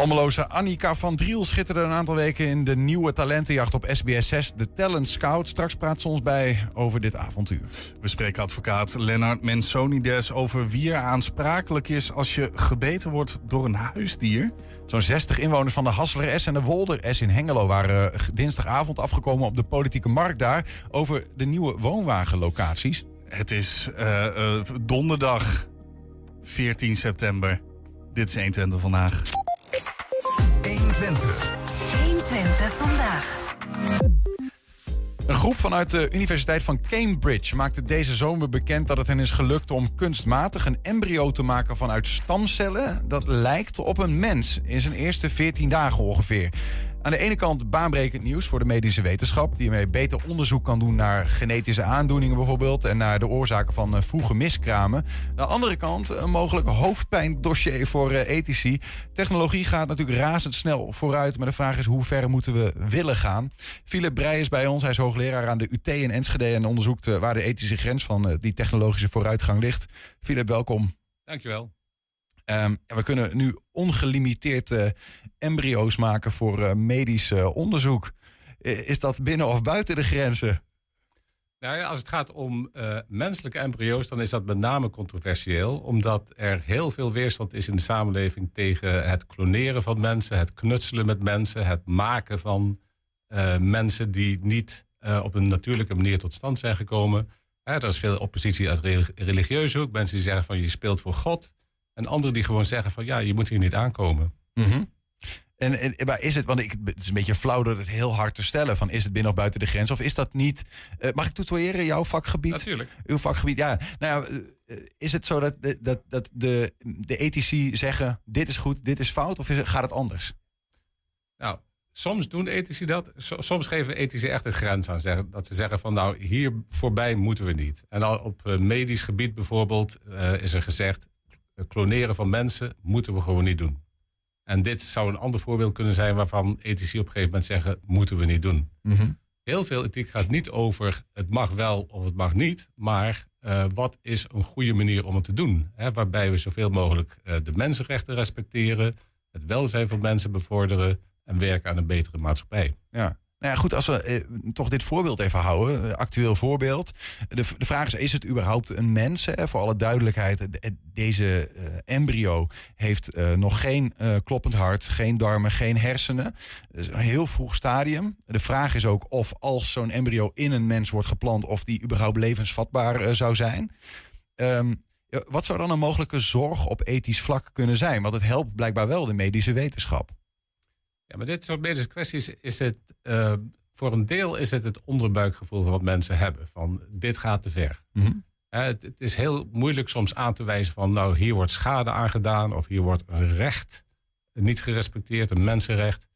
Almeloze Annika van Driel schitterde een aantal weken in de nieuwe talentenjacht op SBS6, The Talent Scouts. Straks praat ze ons bij over dit avontuur. We spreken advocaat Lennart Mensonides over wie er aansprakelijk is als je gebeten wordt door een huisdier. Zo'n 60 inwoners van de Hasseler Es en de Woolder Es in Hengelo waren dinsdagavond afgekomen op de politieke markt daar over de nieuwe woonwagenlocaties. Het is donderdag 14 september. Dit is 1Twente Vandaag. 1Twente Vandaag. Een groep vanuit de Universiteit van Cambridge maakte deze zomer bekend dat het hen is gelukt om kunstmatig een embryo te maken vanuit stamcellen. Dat lijkt op een mens in zijn eerste 14 dagen ongeveer. Aan de ene kant baanbrekend nieuws voor de medische wetenschap, die ermee beter onderzoek kan doen naar genetische aandoeningen bijvoorbeeld en naar de oorzaken van vroege miskramen. Aan de andere kant een mogelijk hoofdpijndossier voor ethici. Technologie gaat natuurlijk razendsnel vooruit, maar de vraag is hoe ver moeten we willen gaan. Philip Brey is bij ons, hij is hoogleraar aan de UT in Enschede en onderzoekt waar de ethische grens van die technologische vooruitgang ligt. Philip, welkom. Dankjewel. We kunnen nu ongelimiteerd embryo's maken voor medisch onderzoek. Is dat binnen of buiten de grenzen? Nou ja, als het gaat om menselijke embryo's, dan is dat met name controversieel. Omdat er heel veel weerstand is in de samenleving tegen het kloneren van mensen, het knutselen met mensen, het maken van mensen die niet op een natuurlijke manier tot stand zijn gekomen. Er is veel oppositie uit religieuze hoek. Mensen die zeggen van je speelt voor God. En anderen die gewoon zeggen van ja, je moet hier niet aankomen. Mm-hmm. Maar is het, want het is een beetje flauw door het heel hard te stellen van is het binnen of buiten de grens of is dat niet? Mag ik tutoyeren jouw vakgebied? Natuurlijk. Uw vakgebied, ja. Nou ja, is het zo dat de ethici zeggen dit is goed, dit is fout of gaat het anders? Nou, soms doen ethici dat. Soms geven ethici echt een grens aan. Dat ze zeggen van nou, hier voorbij moeten we niet. En dan op medisch gebied bijvoorbeeld is er gezegd, kloneren van mensen moeten we gewoon niet doen. En dit zou een ander voorbeeld kunnen zijn waarvan ethici op een gegeven moment zeggen, moeten we niet doen. Mm-hmm. Heel veel ethiek gaat niet over het mag wel of het mag niet, maar wat is een goede manier om het te doen? Hè, waarbij we zoveel mogelijk de mensenrechten respecteren, het welzijn van mensen bevorderen en werken aan een betere maatschappij. Ja. Nou ja, goed, als we toch dit voorbeeld even houden, actueel voorbeeld. De vraag is het überhaupt een mens? Hè? Voor alle duidelijkheid, deze embryo heeft nog geen kloppend hart, geen darmen, geen hersenen. Dat is een heel vroeg stadium. De vraag is ook of als zo'n embryo in een mens wordt geplant, of die überhaupt levensvatbaar zou zijn. Wat zou dan een mogelijke zorg op ethisch vlak kunnen zijn? Want het helpt blijkbaar wel de medische wetenschap. Ja, maar dit soort medische kwesties is het, voor een deel is het onderbuikgevoel van wat mensen hebben. Van dit gaat te ver. Mm-hmm. Het is heel moeilijk soms aan te wijzen van nou hier wordt schade aangedaan. Of hier wordt een recht niet gerespecteerd, een mensenrecht.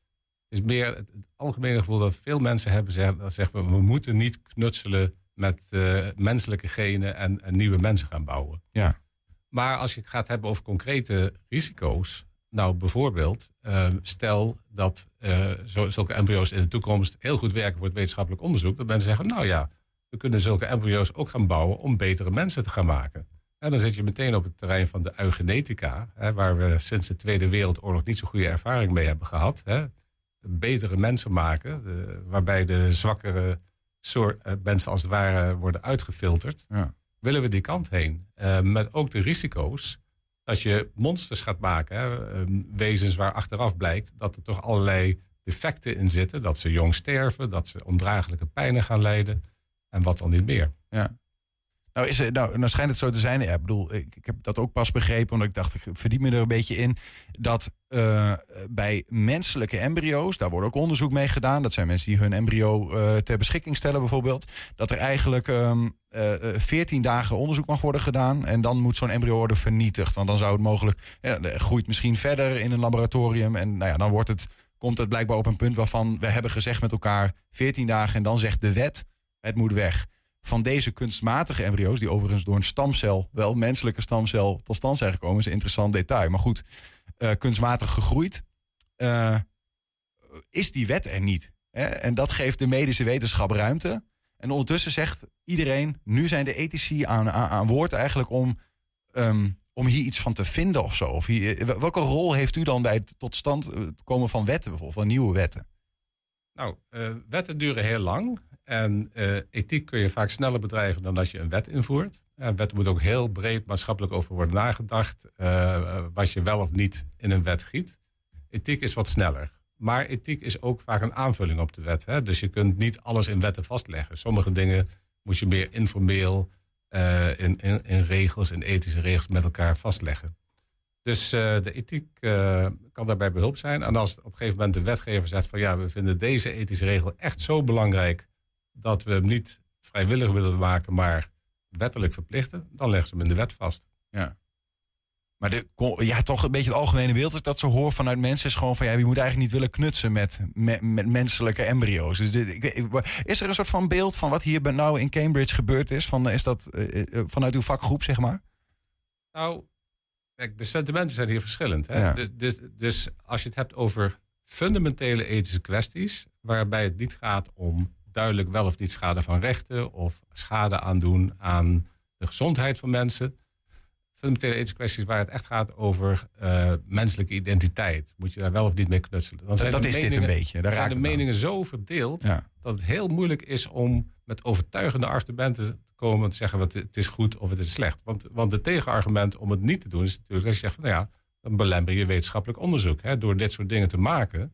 Het is meer het algemene gevoel dat veel mensen hebben. Dat zeggen we moeten niet knutselen met menselijke genen en nieuwe mensen gaan bouwen. Ja. Maar als je het gaat hebben over concrete risico's. Nou, bijvoorbeeld, stel dat zulke embryo's in de toekomst heel goed werken voor het wetenschappelijk onderzoek. Dat mensen zeggen, nou ja, we kunnen zulke embryo's ook gaan bouwen om betere mensen te gaan maken. En dan zit je meteen op het terrein van de eugenetica, hè, waar we sinds de Tweede Wereldoorlog niet zo'n goede ervaring mee hebben gehad. Hè. Betere mensen maken, waarbij de zwakkere soort mensen als het ware worden uitgefilterd. Ja. Willen we die kant heen, met ook de risico's. Dat je monsters gaat maken, hè? Wezens waar achteraf blijkt dat er toch allerlei defecten in zitten. Dat ze jong sterven, dat ze ondraaglijke pijnen gaan lijden en wat dan niet meer. Ja. Nou schijnt het zo te zijn. Ja, ik bedoel, ik heb dat ook pas begrepen, omdat ik dacht, ik verdiep me er een beetje in. Dat bij menselijke embryo's, daar wordt ook onderzoek mee gedaan. Dat zijn mensen die hun embryo ter beschikking stellen bijvoorbeeld. Dat er eigenlijk 14 dagen onderzoek mag worden gedaan. En dan moet zo'n embryo worden vernietigd. Want dan zou het mogelijk, ja, groeit misschien verder in een laboratorium. En nou ja, dan komt het blijkbaar op een punt waarvan we hebben gezegd met elkaar 14 dagen. En dan zegt de wet, het moet weg. Van deze kunstmatige embryo's, die overigens door een stamcel, wel menselijke stamcel, tot stand zijn gekomen, is een interessant detail. Maar goed, kunstmatig gegroeid, is die wet er niet. Hè? En dat geeft de medische wetenschap ruimte. En ondertussen zegt iedereen, nu zijn de ethici aan woord eigenlijk om om hier iets van te vinden of zo? Of hier, welke rol heeft u dan bij het tot stand komen van wetten bijvoorbeeld, van nieuwe wetten? Nou, wetten duren heel lang. En ethiek kun je vaak sneller bedrijven dan dat je een wet invoert. En wet moet ook heel breed maatschappelijk over worden nagedacht. Wat je wel of niet in een wet giet. Ethiek is wat sneller. Maar ethiek is ook vaak een aanvulling op de wet. Hè? Dus je kunt niet alles in wetten vastleggen. Sommige dingen moet je meer informeel in regels, in ethische regels met elkaar vastleggen. Dus de ethiek kan daarbij behulp zijn. En als op een gegeven moment de wetgever zegt van ja, we vinden deze ethische regel echt zo belangrijk dat we hem niet vrijwillig willen maken, maar wettelijk verplichten, dan leggen ze hem in de wet vast. Ja. Maar toch een beetje het algemene beeld dat ze horen vanuit mensen is gewoon van ja, je moet eigenlijk niet willen knutsen met menselijke embryo's. Dus is er een soort van beeld van wat hier nou in Cambridge gebeurd is? Is dat vanuit uw vakgroep, zeg maar? Nou, kijk, de sentimenten zijn hier verschillend. Hè? Ja. Dus als je het hebt over fundamentele ethische kwesties, waarbij het niet gaat om duidelijk wel of niet schade van rechten of schade aandoen aan de gezondheid van mensen. Fundamentele ethische kwesties waar het echt gaat over menselijke identiteit. Moet je daar wel of niet mee knutselen? Dan zijn dat is meningen, dit een beetje. Daar zijn de meningen zo verdeeld dat het heel moeilijk is om met overtuigende argumenten te komen en te zeggen wat het is goed of het is slecht. Want het tegenargument om het niet te doen is natuurlijk dat je zegt van nou ja, dan belemmer je wetenschappelijk onderzoek. Hè. Door dit soort dingen te maken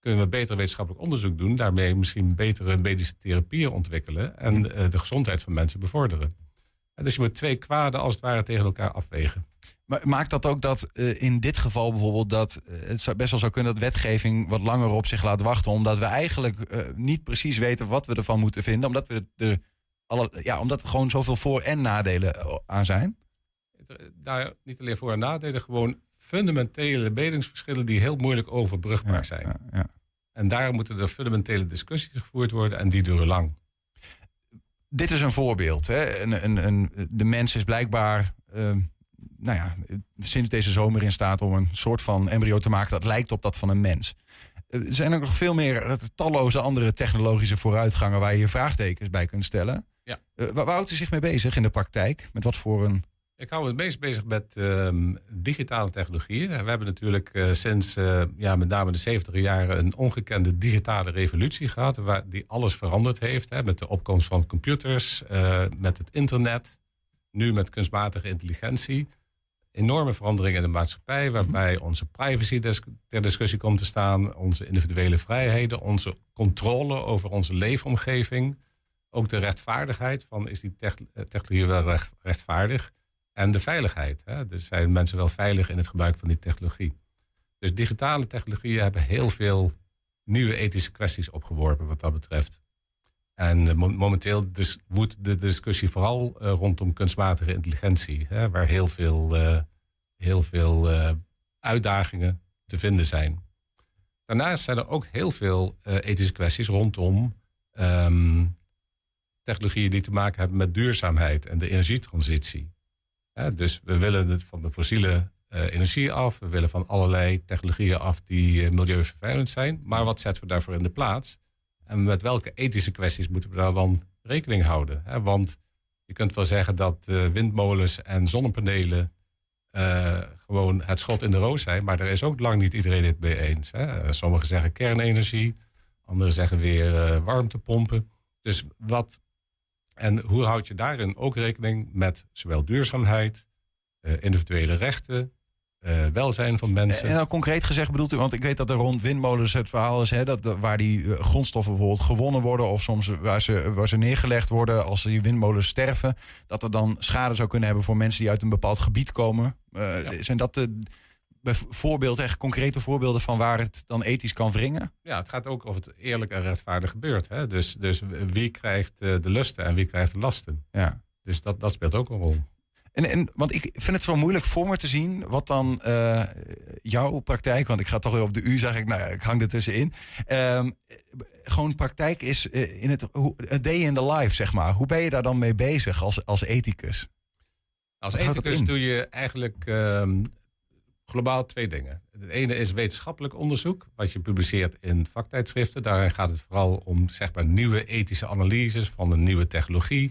kunnen we beter wetenschappelijk onderzoek doen. Daarmee misschien betere medische therapieën ontwikkelen en de gezondheid van mensen bevorderen. Dus je moet twee kwaden als het ware tegen elkaar afwegen. Maar maakt dat ook dat in dit geval bijvoorbeeld dat het best wel zou kunnen dat wetgeving wat langer op zich laat wachten, omdat we eigenlijk niet precies weten wat we ervan moeten vinden, omdat omdat er gewoon zoveel voor- en nadelen aan zijn? Nou, niet alleen voor- en nadelen, gewoon fundamentele meningsverschillen die heel moeilijk overbrugbaar zijn. Ja, ja. En daarom moeten er fundamentele discussies gevoerd worden en die duren lang. Dit is een voorbeeld. Hè? De mens is blijkbaar sinds deze zomer in staat om een soort van embryo te maken dat lijkt op dat van een mens. Er zijn ook nog veel meer talloze andere technologische vooruitgangen waar je vraagtekens bij kunt stellen. Ja. Waar houdt u zich mee bezig in de praktijk? Met wat voor een... Ik hou me het meest bezig met digitale technologieën. We hebben natuurlijk sinds met name de 70e jaren een ongekende digitale revolutie gehad. Die alles veranderd heeft. Hè, met de opkomst van computers, met het internet. Nu met kunstmatige intelligentie. Enorme veranderingen in de maatschappij. Waarbij onze privacy ter discussie komt te staan. Onze individuele vrijheden. Onze controle over onze leefomgeving. Ook de rechtvaardigheid. Van is die technologie wel rechtvaardig? En de veiligheid. Hè? Dus zijn mensen wel veilig in het gebruik van die technologie. Dus digitale technologieën hebben heel veel nieuwe ethische kwesties opgeworpen wat dat betreft. En momenteel dus woedt de discussie vooral rondom kunstmatige intelligentie. Hè? Waar heel veel uitdagingen te vinden zijn. Daarnaast zijn er ook heel veel ethische kwesties rondom technologieën die te maken hebben met duurzaamheid en de energietransitie. Dus we willen het van de fossiele energie af. We willen van allerlei technologieën af die milieuvervuilend zijn. Maar wat zetten we daarvoor in de plaats? En met welke ethische kwesties moeten we daar dan rekening houden? Hè? Want je kunt wel zeggen dat windmolens en zonnepanelen gewoon het schot in de roos zijn. Maar daar is ook lang niet iedereen het mee eens. Hè? Sommigen zeggen kernenergie. Anderen zeggen weer warmtepompen. Dus wat... En hoe houd je daarin ook rekening met zowel duurzaamheid, individuele rechten, welzijn van mensen? En dan concreet gezegd bedoelt u, want ik weet dat er rond windmolens het verhaal is... Hè, waar die grondstoffen bijvoorbeeld gewonnen worden... of soms waar ze neergelegd worden als die windmolens sterven... dat er dan schade zou kunnen hebben voor mensen die uit een bepaald gebied komen. Zijn dat echt concrete voorbeelden van waar het dan ethisch kan wringen? Ja, het gaat ook of het eerlijk en rechtvaardig gebeurt. Hè? Dus wie krijgt de lusten en wie krijgt de lasten? Ja. Dus dat speelt ook een rol. Want ik vind het zo moeilijk voor me te zien wat dan jouw praktijk... want ik ga toch weer op de U, zeg ik, nou ja, ik hang er tussenin. Gewoon praktijk is in het a day in the life, zeg maar. Hoe ben je daar dan mee bezig als ethicus? Als ethicus doe je eigenlijk... globaal twee dingen. Het ene is wetenschappelijk onderzoek, wat je publiceert in vaktijdschriften. Daarin gaat het vooral om nieuwe ethische analyses van een nieuwe technologie.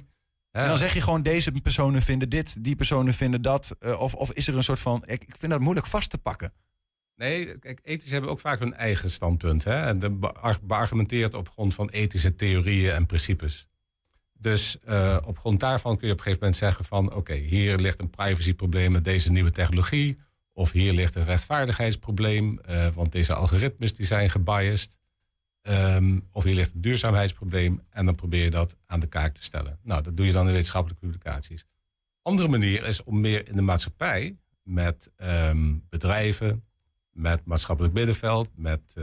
En dan zeg je gewoon, deze personen vinden dit, die personen vinden dat. Of is er een soort van, ik vind dat moeilijk vast te pakken. Nee, kijk, ethici hebben ook vaak hun eigen standpunt. Hè? En beargumenteerd op grond van ethische theorieën en principes. Dus op grond daarvan kun je op een gegeven moment zeggen van... oké, hier ligt een privacyprobleem met deze nieuwe technologie. Of hier ligt een rechtvaardigheidsprobleem, want deze algoritmes die zijn gebiased. Of hier ligt een duurzaamheidsprobleem en dan probeer je dat aan de kaak te stellen. Nou, dat doe je dan in wetenschappelijke publicaties. Andere manier is om meer in de maatschappij met bedrijven... met maatschappelijk middenveld, met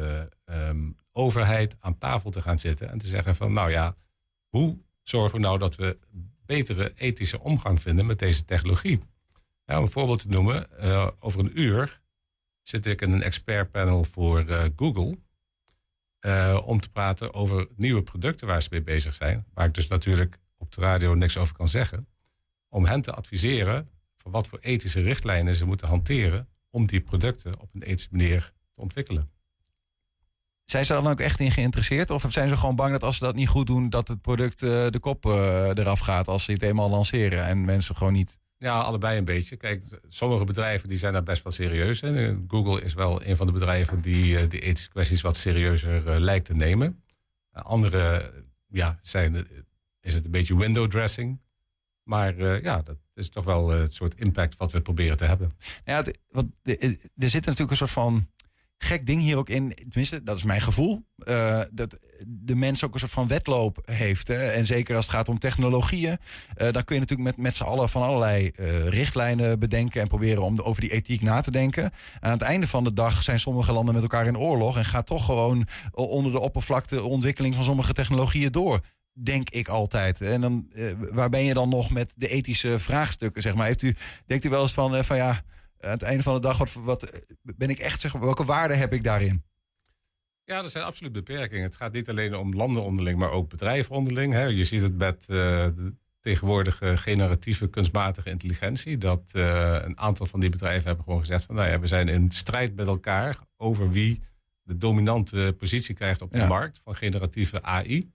overheid aan tafel te gaan zitten... en te zeggen van, nou ja, hoe zorgen we nou dat we betere ethische omgang vinden met deze technologie? Ja, om een voorbeeld te noemen, over een uur zit ik in een expertpanel voor Google... om te praten over nieuwe producten waar ze mee bezig zijn... waar ik dus natuurlijk op de radio niks over kan zeggen... om hen te adviseren van wat voor ethische richtlijnen ze moeten hanteren... om die producten op een ethische manier te ontwikkelen. Zijn ze daar dan ook echt in geïnteresseerd? Of zijn ze gewoon bang dat als ze dat niet goed doen... dat het product de kop eraf gaat als ze het eenmaal lanceren... en mensen gewoon niet... Ja, allebei een beetje. Kijk, sommige bedrijven die zijn daar best wel serieus in. Google is wel een van de bedrijven die ethische kwesties wat serieuzer lijkt te nemen. Andere, ja, is het een beetje window dressing... Maar ja, dat is toch wel het soort impact wat we proberen te hebben. Ja, er zit natuurlijk een soort van gek ding hier ook in. Tenminste, dat is mijn gevoel. Dat de mens ook een soort van wedloop heeft. Hè? En zeker als het gaat om technologieën. Dan kun je natuurlijk met z'n allen van allerlei richtlijnen bedenken... en proberen om over die ethiek na te denken. En aan het einde van de dag zijn sommige landen met elkaar in oorlog... en gaat toch gewoon onder de oppervlakte ontwikkeling van sommige technologieën door... denk ik altijd. En dan, waar ben je dan nog met de ethische vraagstukken, zeg maar? Denkt u wel eens van ja, aan het einde van de dag, wat ben ik echt, zeg maar, welke waarde heb ik daarin? Ja, dat zijn absoluut beperkingen. Het gaat niet alleen om landen onderling, maar ook bedrijven onderling. Hè. Je ziet het met de tegenwoordige generatieve kunstmatige intelligentie, dat een aantal van die bedrijven hebben gewoon gezegd van, nou ja, we zijn in strijd met elkaar over wie de dominante positie krijgt op de markt van generatieve AI.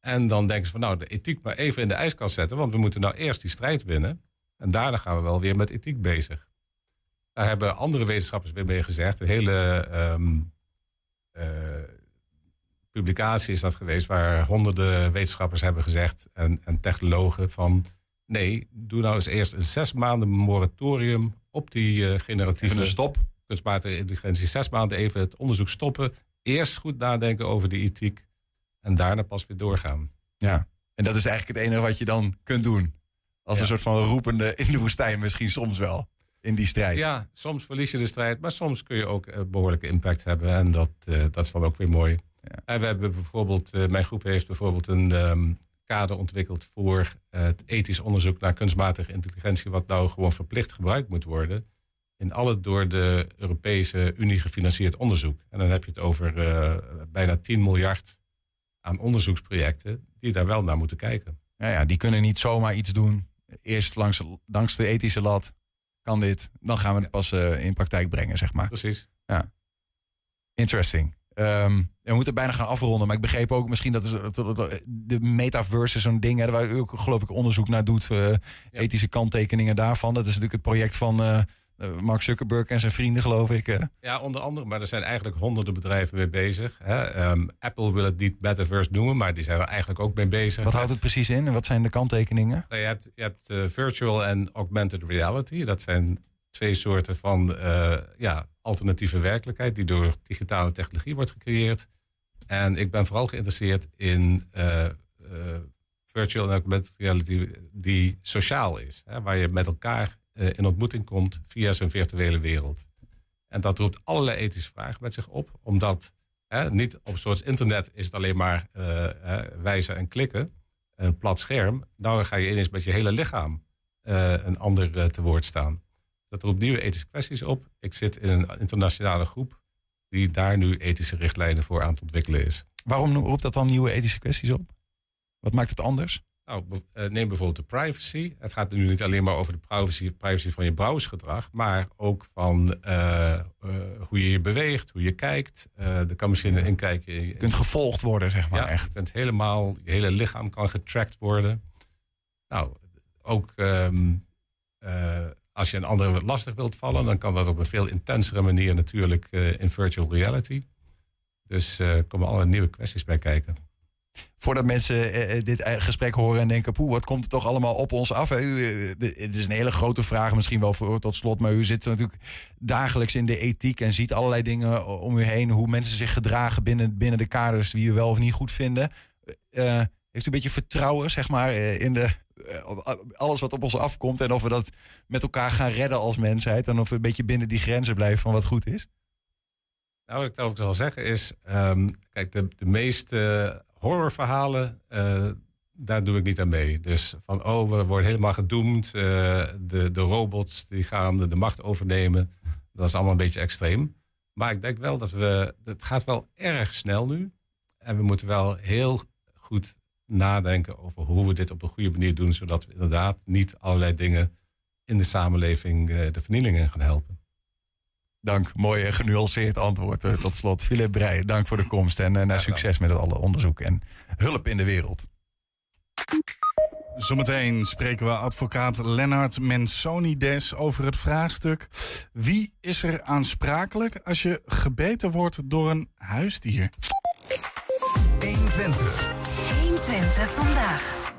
En dan denken ze van, nou, de ethiek maar even in de ijskast zetten... want we moeten nou eerst die strijd winnen... en daarna gaan we wel weer met ethiek bezig. Daar hebben andere wetenschappers weer mee gezegd. Een hele publicatie is dat geweest... waar honderden wetenschappers hebben gezegd en technologen van... nee, doe nou eens eerst een 6 maanden moratorium... op die generatieve kunstmatige intelligentie. 6 maanden even het onderzoek stoppen. Eerst goed nadenken over de ethiek... en daarna pas weer doorgaan. Ja, en dat is eigenlijk het enige wat je dan kunt doen. Als een soort van roepende in de woestijn misschien soms wel. In die strijd. Ja, soms verlies je de strijd. Maar soms kun je ook behoorlijke impact hebben. En dat is dan ook weer mooi. Ja. En we hebben bijvoorbeeld, mijn groep heeft bijvoorbeeld een kader ontwikkeld... voor het ethisch onderzoek naar kunstmatige intelligentie... wat nou gewoon verplicht gebruikt moet worden... in al het door de Europese Unie gefinancierd onderzoek. En dan heb je het over bijna 10 miljard... aan onderzoeksprojecten die daar wel naar moeten kijken. Ja, die kunnen niet zomaar iets doen. Eerst langs de ethische lat kan dit. Dan gaan we het pas in praktijk brengen, zeg maar. Precies. Ja. Interesting. We moeten bijna gaan afronden. Maar ik begreep ook misschien dat de metaverse is zo'n ding... Hè, waar u ook, geloof ik, onderzoek naar doet. Ethische kanttekeningen daarvan. Dat is natuurlijk het project van... Mark Zuckerberg en zijn vrienden, geloof ik. Ja, onder andere. Maar er zijn eigenlijk honderden bedrijven mee bezig. Hè. Apple wil het niet metaverse noemen, maar die zijn er eigenlijk ook mee bezig. Wat houdt het precies in en wat zijn de kanttekeningen? Nou, je hebt virtual en augmented reality. Dat zijn 2 soorten van alternatieve werkelijkheid... die door digitale technologie wordt gecreëerd. En ik ben vooral geïnteresseerd in virtual en augmented reality... die sociaal is, hè, waar je met elkaar... in ontmoeting komt via zijn virtuele wereld. En dat roept allerlei ethische vragen met zich op. Omdat niet op een soort internet is het alleen maar wijzen en klikken. Een plat scherm. Nou ga je ineens met je hele lichaam een ander te woord staan. Dat roept nieuwe ethische kwesties op. Ik zit in een internationale groep die daar nu ethische richtlijnen voor aan het ontwikkelen is. Waarom roept dat dan nieuwe ethische kwesties op? Wat maakt het anders? Nou, neem bijvoorbeeld de privacy. Het gaat nu niet alleen maar over de privacy van je browsergedrag... maar ook van hoe je beweegt, hoe je kijkt. Er kan misschien een inkijkje... Je kunt gevolgd worden, zeg maar. Ja, echt. Je hele lichaam kan getrackt worden. Nou, ook als je een ander lastig wilt vallen, dan kan dat op een veel intensere manier natuurlijk in virtual reality. Dus komen allerlei nieuwe kwesties bij kijken. Voordat mensen dit gesprek horen en denken, poeh, wat komt er toch allemaal op ons af? Het is een hele grote vraag, misschien wel voor tot slot, maar u zit natuurlijk dagelijks in de ethiek en ziet allerlei dingen om u heen, hoe mensen zich gedragen binnen de kaders die u wel of niet goed vinden. Heeft u een beetje vertrouwen, zeg maar, in alles wat op ons afkomt en of we dat met elkaar gaan redden als mensheid en of we een beetje binnen die grenzen blijven van wat goed is? Nou, wat ik daarover zal zeggen is, kijk, de meeste horrorverhalen, daar doe ik niet aan mee. Dus van, we worden helemaal gedoemd. De robots die gaan de macht overnemen. Dat is allemaal een beetje extreem. Maar ik denk wel dat het gaat wel erg snel nu. En we moeten wel heel goed nadenken over hoe we dit op een goede manier doen, zodat we inderdaad niet allerlei dingen in de samenleving de vernielingen gaan helpen. Dank, mooi en genuanceerd antwoord tot slot. Philip Brey, dank voor de komst en succes met alle onderzoek en hulp in de wereld. Zometeen spreken we advocaat Lennart Mensonides over het vraagstuk: wie is er aansprakelijk als je gebeten wordt door een huisdier? 1Twente vandaag.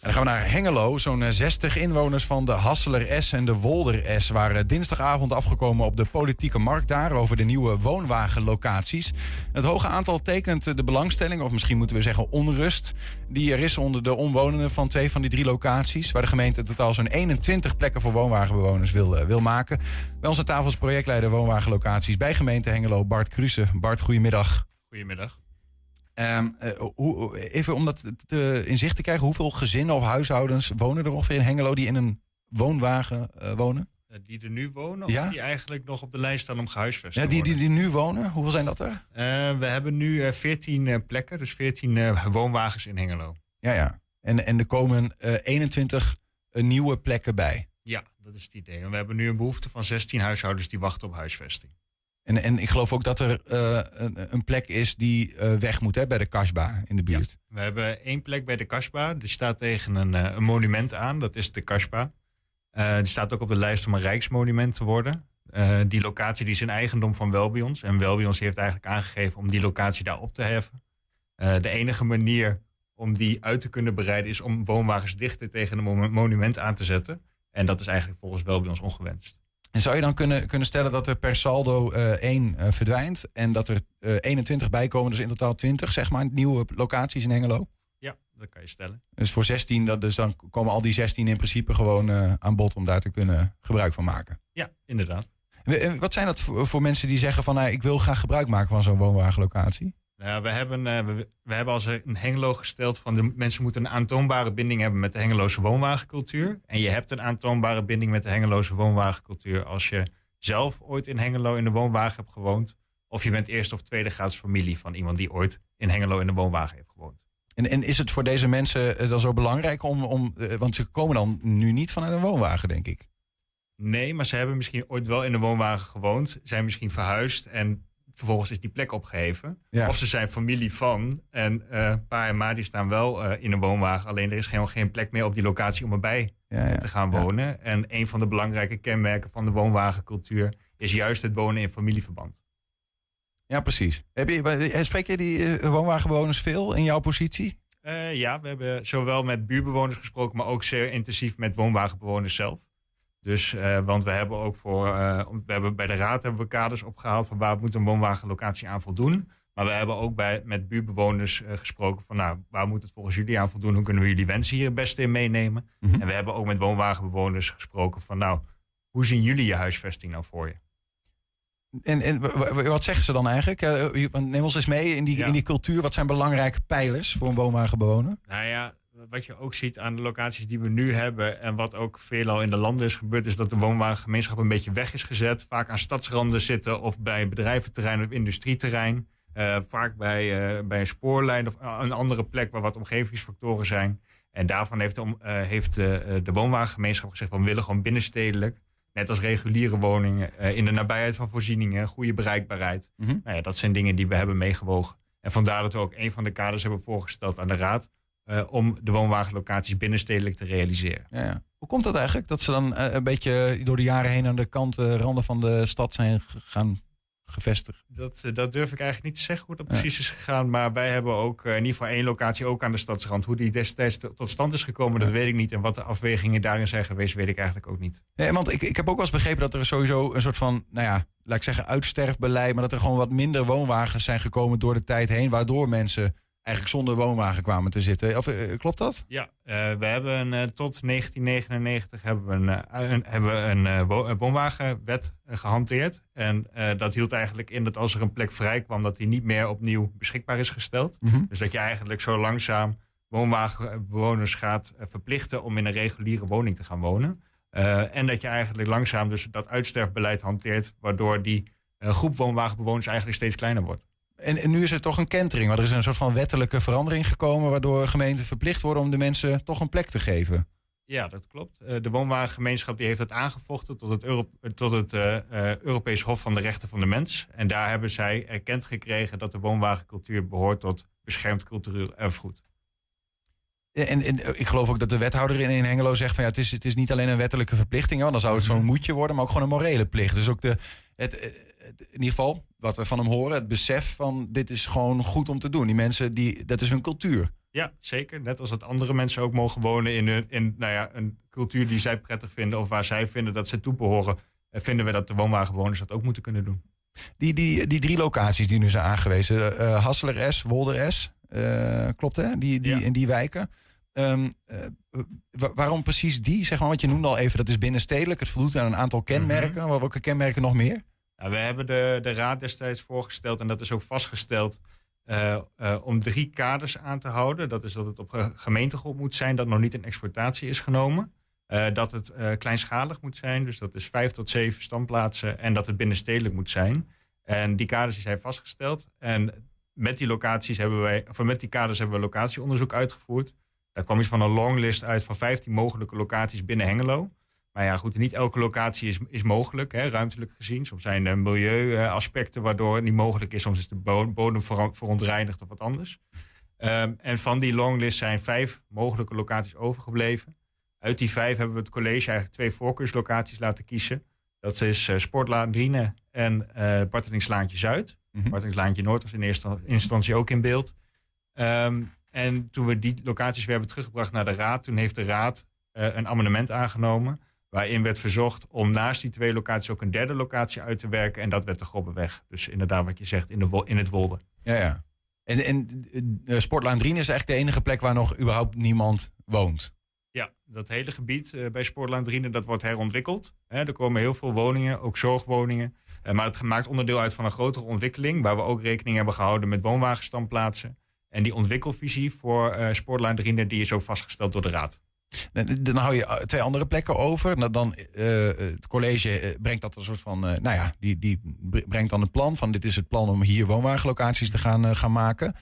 En dan gaan we naar Hengelo. Zo'n 60 inwoners van de Hasseler Es en de Woolder Es waren dinsdagavond afgekomen op de politieke markt daar over de nieuwe woonwagenlocaties. Het hoge aantal tekent de belangstelling, of misschien moeten we zeggen onrust, die er is onder de omwonenden van twee van die drie locaties, waar de gemeente in totaal zo'n 21 plekken voor woonwagenbewoners wil maken. Bij onze tafel is projectleider woonwagenlocaties bij gemeente Hengelo, Bart Kruse. Bart, goedemiddag. Goedemiddag. Even om dat in zicht te krijgen, hoeveel gezinnen of huishoudens wonen er ongeveer in Hengelo die in een woonwagen wonen? Die er nu wonen, ja? Of die eigenlijk nog op de lijst staan om gehuisvest te worden? Die nu wonen, hoeveel zijn dat er? We hebben nu 14 plekken, dus 14 woonwagens in Hengelo. Ja. En er komen 21 nieuwe plekken bij? Ja, dat is het idee. En we hebben nu een behoefte van 16 huishoudens die wachten op huisvesting. En ik geloof ook dat er een plek is die weg moet, hè, bij de Kasba in de buurt. Ja, we hebben één plek bij de Kasba. Die staat tegen een monument aan. Dat is de Kasba. Die staat ook op de lijst om een rijksmonument te worden. Die locatie die is in eigendom van Welbions. En Welbions heeft eigenlijk aangegeven om die locatie daar op te heffen. De enige manier om die uit te kunnen bereiden is om woonwagens dichter tegen een monument aan te zetten. En dat is eigenlijk volgens Welbions ongewenst. En zou je dan kunnen stellen dat er per saldo 1 verdwijnt en dat er 21 bijkomen, dus in totaal 20, zeg maar, nieuwe locaties in Hengelo? Ja, dat kan je stellen. Dus voor 16, dus dan komen al die 16 in principe gewoon aan bod om daar te kunnen gebruik van maken? Ja, inderdaad. En wat zijn dat voor mensen die zeggen van, ik wil graag gebruik maken van zo'n woonwagenlocatie? Nou, we hebben als een Hengelo gesteld van de mensen moeten een aantoonbare binding hebben met de Hengeloze woonwagencultuur. En je hebt een aantoonbare binding met de Hengeloze woonwagencultuur als je zelf ooit in Hengelo in de woonwagen hebt gewoond. Of je bent eerste of tweede graads familie van iemand die ooit in Hengelo in de woonwagen heeft gewoond. En is het voor deze mensen dan zo belangrijk want ze komen dan nu niet vanuit een woonwagen, denk ik? Nee, maar ze hebben misschien ooit wel in de woonwagen gewoond, zijn misschien verhuisd en vervolgens is die plek opgeheven. Ja. Of ze zijn familie van. En pa en ma die staan wel in een woonwagen. Alleen er is geen plek meer op die locatie om erbij te gaan wonen. Ja. En een van de belangrijke kenmerken van de woonwagencultuur is juist het wonen in familieverband. Ja, precies. Spreek je die woonwagenbewoners veel in jouw positie? Ja, we hebben zowel met buurbewoners gesproken, maar ook zeer intensief met woonwagenbewoners zelf. Dus, want we hebben ook bij de raad hebben we kaders opgehaald van waar moet een woonwagenlocatie aan voldoen. Maar we hebben ook met buurtbewoners gesproken van waar moet het volgens jullie aan voldoen? Hoe kunnen we jullie wensen hier het beste in meenemen? Mm-hmm. En we hebben ook met woonwagenbewoners gesproken van hoe zien jullie je huisvesting nou voor je? En wat zeggen ze dan eigenlijk? Neem ons eens mee in die cultuur. Wat zijn belangrijke pijlers voor een woonwagenbewoner? Nou ja. Wat je ook ziet aan de locaties die we nu hebben en wat ook veelal in de landen is gebeurd, is dat de woonwagengemeenschap een beetje weg is gezet. Vaak aan stadsranden zitten of bij bedrijventerrein of industrieterrein. Vaak bij een spoorlijn of een andere plek waar wat omgevingsfactoren zijn. En daarvan heeft de woonwagengemeenschap gezegd van we willen gewoon binnenstedelijk, net als reguliere woningen, in de nabijheid van voorzieningen, goede bereikbaarheid. Mm-hmm. Dat zijn dingen die we hebben meegewogen. En vandaar dat we ook een van de kaders hebben voorgesteld aan de raad. om de woonwagenlocaties binnenstedelijk te realiseren. Ja. Hoe komt dat eigenlijk? Dat ze dan een beetje door de jaren heen aan de randen van de stad zijn gaan gevestigd? Dat durf ik eigenlijk niet te zeggen hoe dat precies is gegaan. Maar wij hebben ook in ieder geval één locatie ook aan de stadsrand. Hoe die destijds tot stand is gekomen, dat weet ik niet. En wat de afwegingen daarin zijn geweest, weet ik eigenlijk ook niet. Nee, want ik heb ook wel eens begrepen dat er sowieso een soort van, uitsterfbeleid. Maar dat er gewoon wat minder woonwagens zijn gekomen door de tijd heen. Waardoor mensen eigenlijk zonder woonwagen kwamen te zitten. Of, klopt dat? Ja, we hebben tot 1999 hebben we een woonwagenwet gehanteerd. En dat hield eigenlijk in dat als er een plek vrij kwam, dat die niet meer opnieuw beschikbaar is gesteld. Mm-hmm. Dus dat je eigenlijk zo langzaam woonwagenbewoners gaat verplichten om in een reguliere woning te gaan wonen. En dat je eigenlijk langzaam dus dat uitsterfbeleid hanteert, waardoor die groep woonwagenbewoners eigenlijk steeds kleiner wordt. En nu is er toch een kentering, maar er is een soort van wettelijke verandering gekomen, waardoor gemeenten verplicht worden om de mensen toch een plek te geven. Ja, dat klopt. De woonwagengemeenschap die heeft dat aangevochten tot het Europees Hof van de Rechten van de Mens. En daar hebben zij erkend gekregen dat de woonwagencultuur behoort tot beschermd cultureel erfgoed. En ik geloof ook dat de wethouder in Hengelo zegt van het is niet alleen een wettelijke verplichting, want dan zou het zo'n moetje worden, maar ook gewoon een morele plicht. Dus ook in ieder geval, wat we van hem horen, het besef van dit is gewoon goed om te doen. Die mensen, dat is hun cultuur. Ja, zeker. Net als dat andere mensen ook mogen wonen in een cultuur die zij prettig vinden of waar zij vinden dat ze toe behoren, vinden we dat de woonwagenbewoners dat ook moeten kunnen doen. Die drie locaties die nu zijn aangewezen, Hasseler Es, Woolder Es, klopt hè? In die wijken. Waarom precies die? Zeg maar, want je noemde al even, dat is binnenstedelijk. Het voldoet aan een aantal kenmerken. Mm-hmm. Welke kenmerken nog meer? Nou, we hebben de raad destijds voorgesteld en dat is ook vastgesteld om drie kaders aan te houden. Dat is dat het op gemeentegrond moet zijn, dat nog niet in exploitatie is genomen. Dat het kleinschalig moet zijn, dus dat is 5 tot 7 standplaatsen en dat het binnenstedelijk moet zijn. En die kaders zijn vastgesteld en met die kaders hebben we locatieonderzoek uitgevoerd. Daar kwam iets van een longlist uit van 15 mogelijke locaties binnen Hengelo. Maar ja, goed, niet elke locatie is mogelijk, hè, ruimtelijk gezien. Soms zijn er milieuaspecten waardoor het niet mogelijk is. Soms is de bodem verontreinigd of wat anders. En van die longlist zijn 5 mogelijke locaties overgebleven. Uit die 5 hebben we het college eigenlijk 2 voorkeurslocaties laten kiezen. Dat is Sportlaan Driene en Bartelingslaantje Zuid. Mm-hmm. Bartelingslaantje Noord was in eerste instantie ook in beeld. En toen we die locaties weer hebben teruggebracht naar de raad, toen heeft de raad een amendement aangenomen, waarin werd verzocht om naast die 2 locaties ook een 3e locatie uit te werken. En dat werd de Grobbeweg. Dus inderdaad wat je zegt, in het Woolder. Ja. En Sportlaan Driene is eigenlijk de enige plek waar nog überhaupt niemand woont. Ja, dat hele gebied bij Sportlaan Driene, dat wordt herontwikkeld. Er komen heel veel woningen, ook zorgwoningen. Maar het maakt onderdeel uit van een grotere ontwikkeling, waar we ook rekening hebben gehouden met woonwagenstandplaatsen. En die ontwikkelvisie voor Sportlaan Driene, die is ook vastgesteld door de raad. Dan hou je 2 andere plekken over. Het college brengt dat een soort van, die brengt dan het plan van dit is het plan om hier woonwagenlocaties te gaan maken.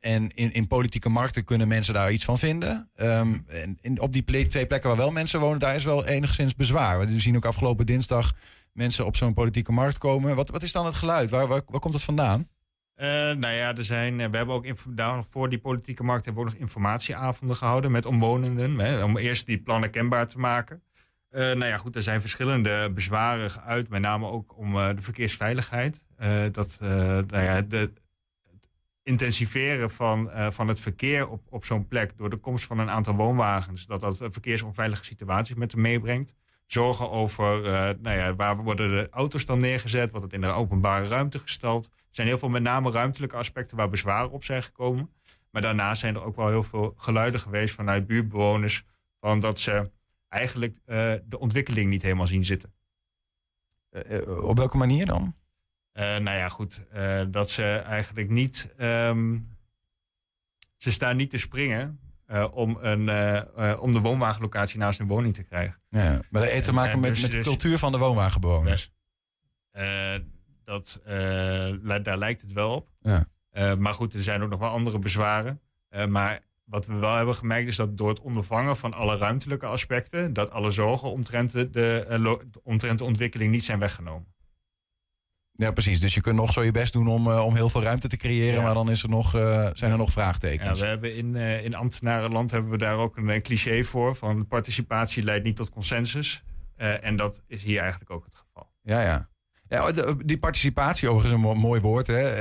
En in politieke markten kunnen mensen daar iets van vinden. En op die 2 plekken waar wel mensen wonen, daar is wel enigszins bezwaar. We zien ook afgelopen dinsdag mensen op zo'n politieke markt komen. Wat is dan het geluid? Waar komt dat vandaan? We hebben ook voor die politieke markt hebben we ook nog informatieavonden gehouden met omwonenden. Hè, om eerst die plannen kenbaar te maken. Er zijn verschillende bezwaren geuit. Met name ook om de verkeersveiligheid. Het intensiveren van het verkeer op zo'n plek door de komst van een aantal woonwagens. Dat een verkeersonveilige situatie met hem meebrengt. Zorgen over waar worden de auto's dan neergezet, wordt het in de openbare ruimte gestald. Er zijn heel veel met name ruimtelijke aspecten waar bezwaren op zijn gekomen. Maar daarna zijn er ook wel heel veel geluiden geweest vanuit buurtbewoners van dat ze eigenlijk de ontwikkeling niet helemaal zien zitten. Op welke manier dan? Dat ze eigenlijk niet ze staan niet te springen om de woonwagenlocatie naast hun woning te krijgen. Ja, maar dat heeft te maken met de cultuur van de woonwagenbewoners. Daar lijkt het wel op. Ja. Maar goed, er zijn ook nog wel andere bezwaren. Maar wat we wel hebben gemerkt is dat door het ondervangen van alle ruimtelijke aspecten, dat alle zorgen omtrent de ontwikkeling niet zijn weggenomen. Ja, precies. Dus je kunt nog zo je best doen om heel veel ruimte te creëren. Ja. Maar dan is er nog, zijn er nog vraagtekens. Ja, we hebben in ambtenarenland hebben we daar ook een cliché voor. Van participatie leidt niet tot consensus. En dat is hier eigenlijk ook het geval. Ja, ja. Ja, die participatie overigens een mooi woord. Hè?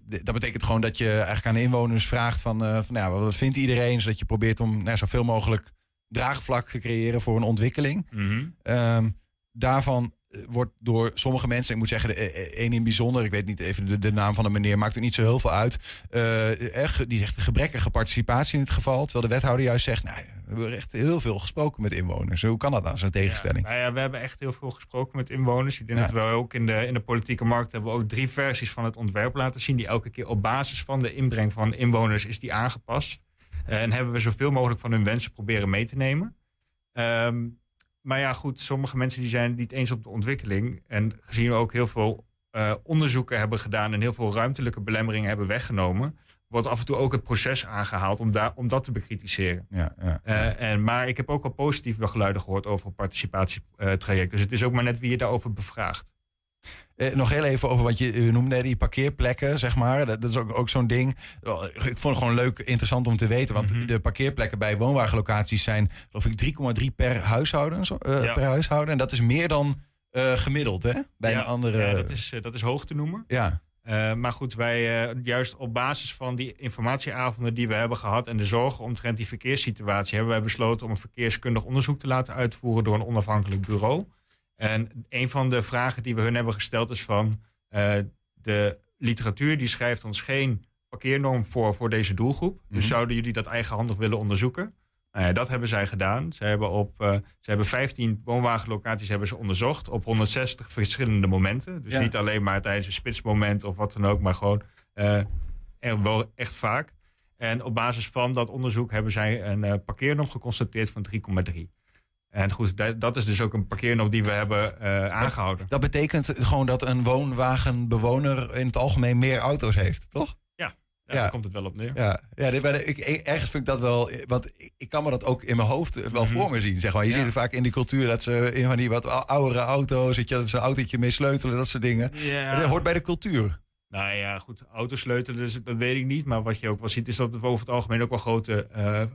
Dat betekent gewoon dat je eigenlijk aan de inwoners vraagt van ja, wat vindt iedereen? Zodat je probeert om zoveel mogelijk draagvlak te creëren voor een ontwikkeling. Mm-hmm. Daarvan wordt door sommige mensen, ik moet zeggen, één in bijzonder, ik weet niet even de naam van de meneer, maakt het niet zo heel veel uit. Die zegt gebrekkige participatie in het geval. Terwijl de wethouder juist zegt, nou, we hebben echt heel veel gesproken met inwoners. Hoe kan dat nou, zo'n tegenstelling? Ja, nou ja, we hebben echt heel veel gesproken met inwoners. Ik denk dat we ook in de politieke markt hebben we ook 3 versies van het ontwerp laten zien, die elke keer op basis van de inbreng van inwoners is die aangepast. En hebben we zoveel mogelijk van hun wensen proberen mee te nemen. Maar ja, goed, sommige mensen die zijn niet eens op de ontwikkeling. En gezien we ook heel veel onderzoeken hebben gedaan en heel veel ruimtelijke belemmeringen hebben weggenomen, wordt af en toe ook het proces aangehaald om dat te bekritiseren. Ja. Maar ik heb ook al positieve geluiden gehoord over participatietraject. Dus het is ook maar net wie je daarover bevraagt. Nog heel even over wat je noemde, die parkeerplekken, zeg maar. Dat is ook zo'n ding. Ik vond het gewoon leuk, interessant om te weten. Want de parkeerplekken bij woonwagenlocaties zijn, geloof ik, 3,3 per huishouden. En dat is meer dan gemiddeld, hè? Bij een andere. Ja, dat is hoog te noemen. Ja. Maar goed, wij juist op basis van die informatieavonden die we hebben gehad en de zorgen omtrent die verkeerssituatie, hebben wij besloten om een verkeerskundig onderzoek te laten uitvoeren door een onafhankelijk bureau. En een van de vragen die we hun hebben gesteld is van de literatuur die schrijft ons geen parkeernorm voor deze doelgroep. Mm-hmm. Dus zouden jullie dat eigenhandig willen onderzoeken? Dat hebben zij gedaan. Ze hebben 15 woonwagenlocaties onderzocht op 160 verschillende momenten. Dus niet alleen maar tijdens een spitsmoment of wat dan ook, maar gewoon wel echt vaak. En op basis van dat onderzoek hebben zij een parkeernorm geconstateerd van 3,3. En goed, dat is dus ook een parkeernorm die we hebben aangehouden. Dat betekent gewoon dat een woonwagenbewoner in het algemeen meer auto's heeft, toch? Ja, daar komt het wel op neer. Ja, ergens vind ik dat wel, want ik kan me dat ook in mijn hoofd wel voor me zien. Zeg maar. Je ziet het vaak in die cultuur dat ze in van die wat oudere auto's, dat ze een autootje mee sleutelen, dat soort dingen. Ja. Dat hoort bij de cultuur. Nou ja, goed, autosleutelen, dus dat weet ik niet. Maar wat je ook wel ziet, is dat er over het algemeen ook wel grote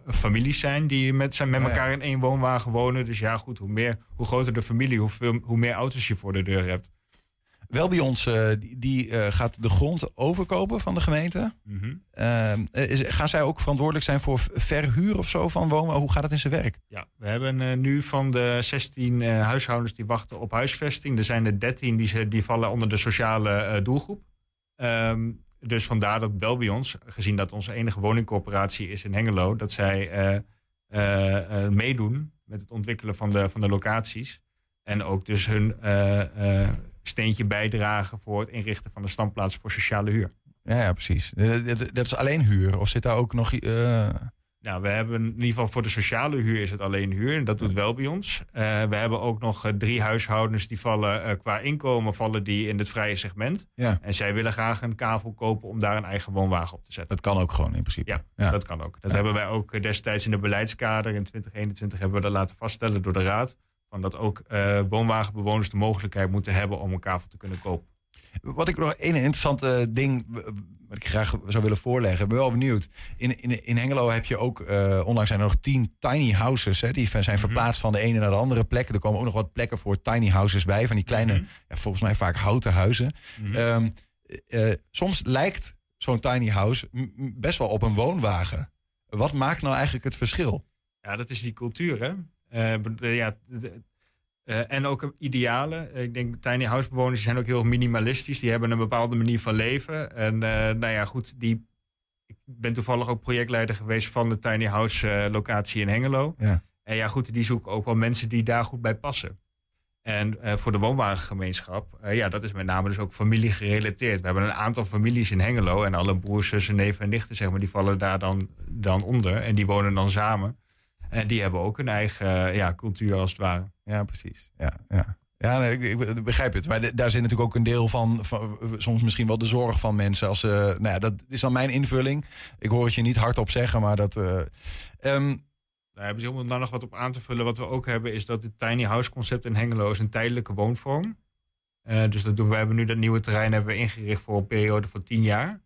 families zijn die met elkaar in één woonwagen wonen. Dus ja, goed, hoe groter de familie, hoe meer auto's je voor de deur hebt. Welbions, die gaat de grond overkopen van de gemeente. Mm-hmm. Gaan zij ook verantwoordelijk zijn voor verhuur of zo van wonen? Hoe gaat het in zijn werk? Ja, we hebben nu van de 16 huishoudens die wachten op huisvesting, er zijn er 13 die vallen onder de sociale doelgroep. Dus vandaar dat Welbions, gezien dat onze enige woningcorporatie is in Hengelo, dat zij meedoen met het ontwikkelen van de locaties. En ook dus hun steentje bijdragen voor het inrichten van de standplaatsen voor sociale huur. Ja, precies. Dat is alleen huur? Of zit daar ook nog... Nou, we hebben in ieder geval voor de sociale huur is het alleen huur. En dat doet Welbions. We hebben ook nog 3 huishoudens die vallen qua inkomen in het vrije segment. Ja. En zij willen graag een kavel kopen om daar een eigen woonwagen op te zetten. Dat kan ook gewoon in principe. Ja. Dat kan ook. Dat hebben wij ook destijds in de beleidskader in 2021 hebben we dat laten vaststellen door de raad. Van dat ook woonwagenbewoners de mogelijkheid moeten hebben om een kavel te kunnen kopen. Wat ik nog een interessant ding wat ik graag zou willen voorleggen. Ik ben wel benieuwd. In Hengelo heb je ook, onlangs zijn er nog 10 tiny houses. Hè, die zijn verplaatst van de ene naar de andere plek. Er komen ook nog wat plekken voor tiny houses bij. Van die kleine, volgens mij vaak houten huizen. Soms lijkt zo'n tiny house best wel op een woonwagen. Wat maakt nou eigenlijk het verschil? Ja, dat is die cultuur, hè? En ook idealen. Ik denk, tiny house bewoners zijn ook heel minimalistisch. Die hebben een bepaalde manier van leven. En ik ben toevallig ook projectleider geweest van de tiny house locatie in Hengelo. Ja. En ja goed, die zoeken ook wel mensen die daar goed bij passen. En voor de woonwagengemeenschap, dat is met name dus ook familie gerelateerd. We hebben een aantal families in Hengelo. En alle broers, zussen, neven en nichten, zeg maar, die vallen daar dan onder. En die wonen dan samen. En die hebben ook hun eigen cultuur als het ware. Ja, precies. Ja. Ja, ik begrijp het. Maar daar zit natuurlijk ook een deel van soms misschien wel de zorg van mensen. Als ze, dat is dan mijn invulling. Ik hoor het je niet hardop zeggen, maar dat... Daar hebben ze om daar nog wat op aan te vullen. Wat we ook hebben is dat het tiny house concept in Hengelo is een tijdelijke woonvorm. Dus dat doen we. We hebben nu dat nieuwe terrein hebben we ingericht voor een periode van 10 jaar.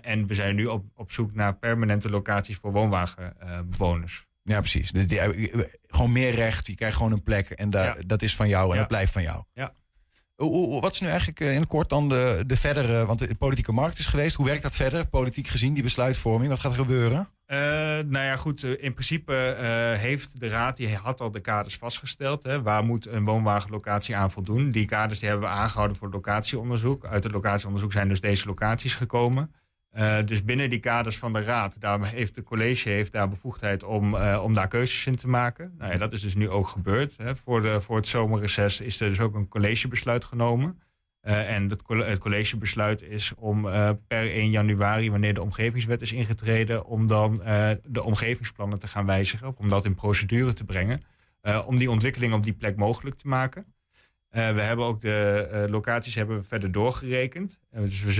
En we zijn nu op zoek naar permanente locaties voor woonwagenbewoners. Ja, precies. Gewoon meer recht. Je krijgt gewoon een plek en dat is van jou en dat blijft van jou. Ja. Wat is nu eigenlijk in het kort dan de verdere... Want de politieke markt is geweest. Hoe werkt dat verder, politiek gezien, die besluitvorming? Wat gaat er gebeuren? In principe heeft de raad... die had al de kaders vastgesteld. Hè, waar moet een woonwagenlocatie aan voldoen? Die kaders die hebben we aangehouden voor locatieonderzoek. Uit het locatieonderzoek zijn dus deze locaties gekomen. Dus binnen die kaders van de raad... daar heeft het college daar bevoegdheid om daar keuzes in te maken. Nou ja, dat is dus nu ook gebeurd. Hè. Voor het zomerreces is er dus ook een collegebesluit genomen. En het collegebesluit is om per 1 januari... wanneer de Omgevingswet is ingetreden... om dan de omgevingsplannen te gaan wijzigen... of om dat in procedure te brengen... om die ontwikkeling op die plek mogelijk te maken... we hebben ook de locaties hebben we verder doorgerekend. Dus we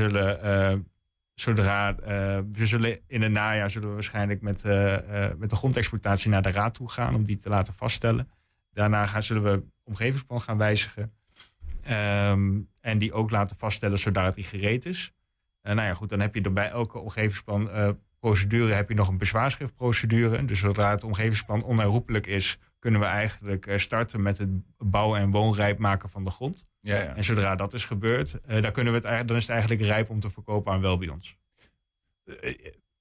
zullen... in het najaar zullen we waarschijnlijk met de grondexploitatie naar de raad toe gaan... om die te laten vaststellen. Daarna zullen we het omgevingsplan gaan wijzigen. En die ook laten vaststellen zodat die gereed is. Dan heb je er bij elke omgevingsplanprocedure nog een bezwaarschriftprocedure. Dus zodra het omgevingsplan onherroepelijk is... kunnen we eigenlijk starten met het bouwen en woonrijp maken van de grond. Ja, ja. En zodra dat is gebeurd, dan is het eigenlijk rijp om te verkopen aan Welbions.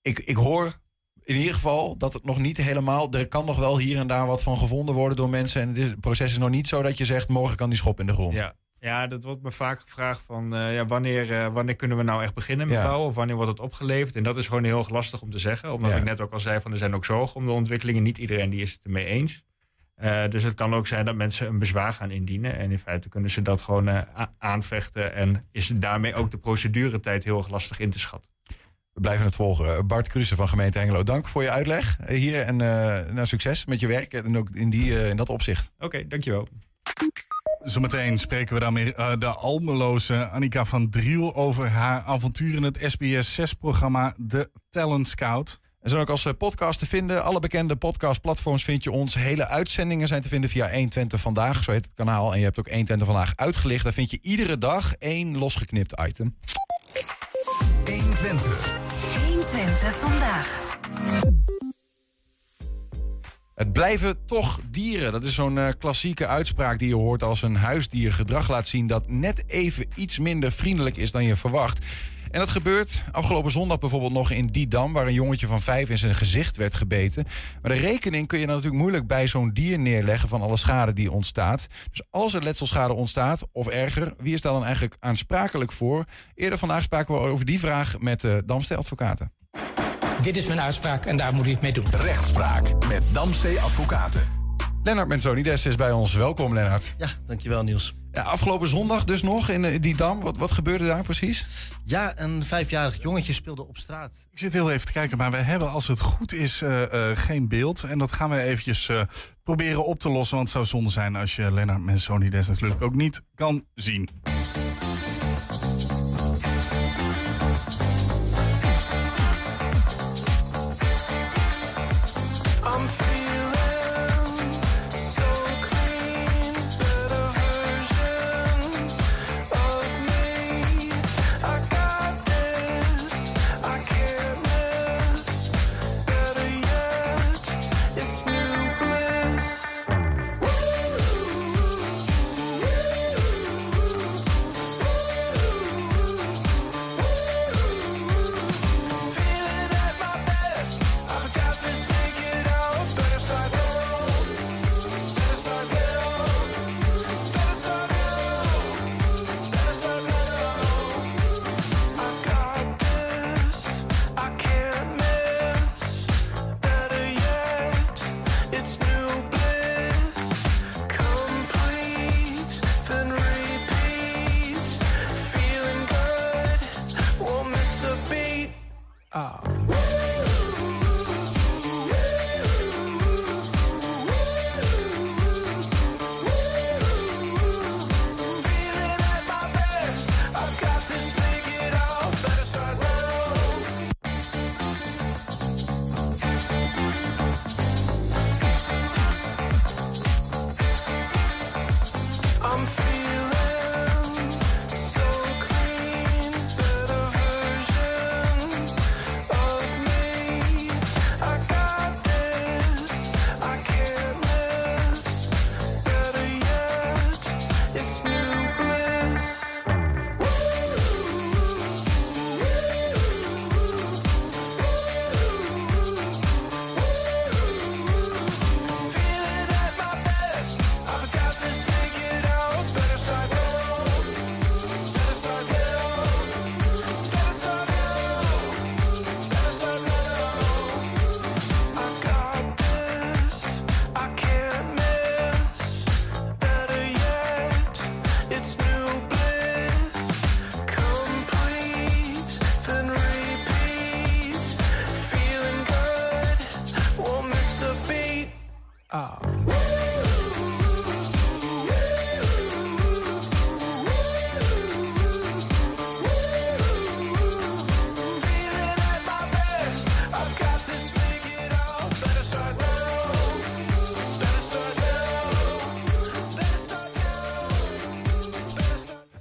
Ik hoor in ieder geval dat het nog niet helemaal... Er kan nog wel hier en daar wat van gevonden worden door mensen. En het proces is nog niet zo dat je zegt, morgen kan die schop in de grond. Ja, ja, dat wordt me vaak gevraagd van wanneer kunnen we nou echt beginnen met bouwen? Of wanneer wordt het opgeleverd? En dat is gewoon heel erg lastig om te zeggen. Omdat ik net ook al zei, van er zijn ook zorgen om de ontwikkelingen. Niet iedereen die is het ermee eens. Dus het kan ook zijn dat mensen een bezwaar gaan indienen. En in feite kunnen ze dat gewoon aanvechten. En is daarmee ook de proceduretijd heel erg lastig in te schatten. We blijven het volgen. Bart Kruse van gemeente Hengelo, dank voor je uitleg hier. En succes met je werk en ook in dat opzicht. Oké, dankjewel. Zometeen spreken we dan met de Almeloze Annika van Driel... over haar avontuur in het SBS6-programma The Talent Scout... We zijn ook als podcast te vinden. Alle bekende podcastplatforms vind je ons. Hele uitzendingen zijn te vinden via 1Twente Vandaag. Zo heet het kanaal. En je hebt ook 1Twente Vandaag uitgelicht. Daar vind je iedere dag 1 losgeknipt item. 1Twente Vandaag. Het blijven toch dieren. Dat is zo'n klassieke uitspraak die je hoort als een huisdier gedrag laat zien... dat net even iets minder vriendelijk is dan je verwacht... En dat gebeurt afgelopen zondag bijvoorbeeld nog in Didam... waar een jongetje van 5 in zijn gezicht werd gebeten. Maar de rekening kun je dan natuurlijk moeilijk bij zo'n dier neerleggen... van alle schade die ontstaat. Dus als er letselschade ontstaat, of erger... wie is daar dan eigenlijk aansprakelijk voor? Eerder vandaag spraken we over die vraag met de Damsté Advocaten. Dit is mijn uitspraak en daar moet u het mee doen. Rechtspraak met Damsté Advocaten. Lennart Mensonides is bij ons. Welkom, Lennart. Ja, dankjewel, Niels. Ja, afgelopen zondag dus nog in Didam. Wat gebeurde daar precies? Ja, een 5-jarig jongetje speelde op straat. Ik zit heel even te kijken, maar we hebben als het goed is geen beeld. En dat gaan we eventjes proberen op te lossen. Want het zou zonde zijn als je Lennart Mensonides natuurlijk ook niet kan zien.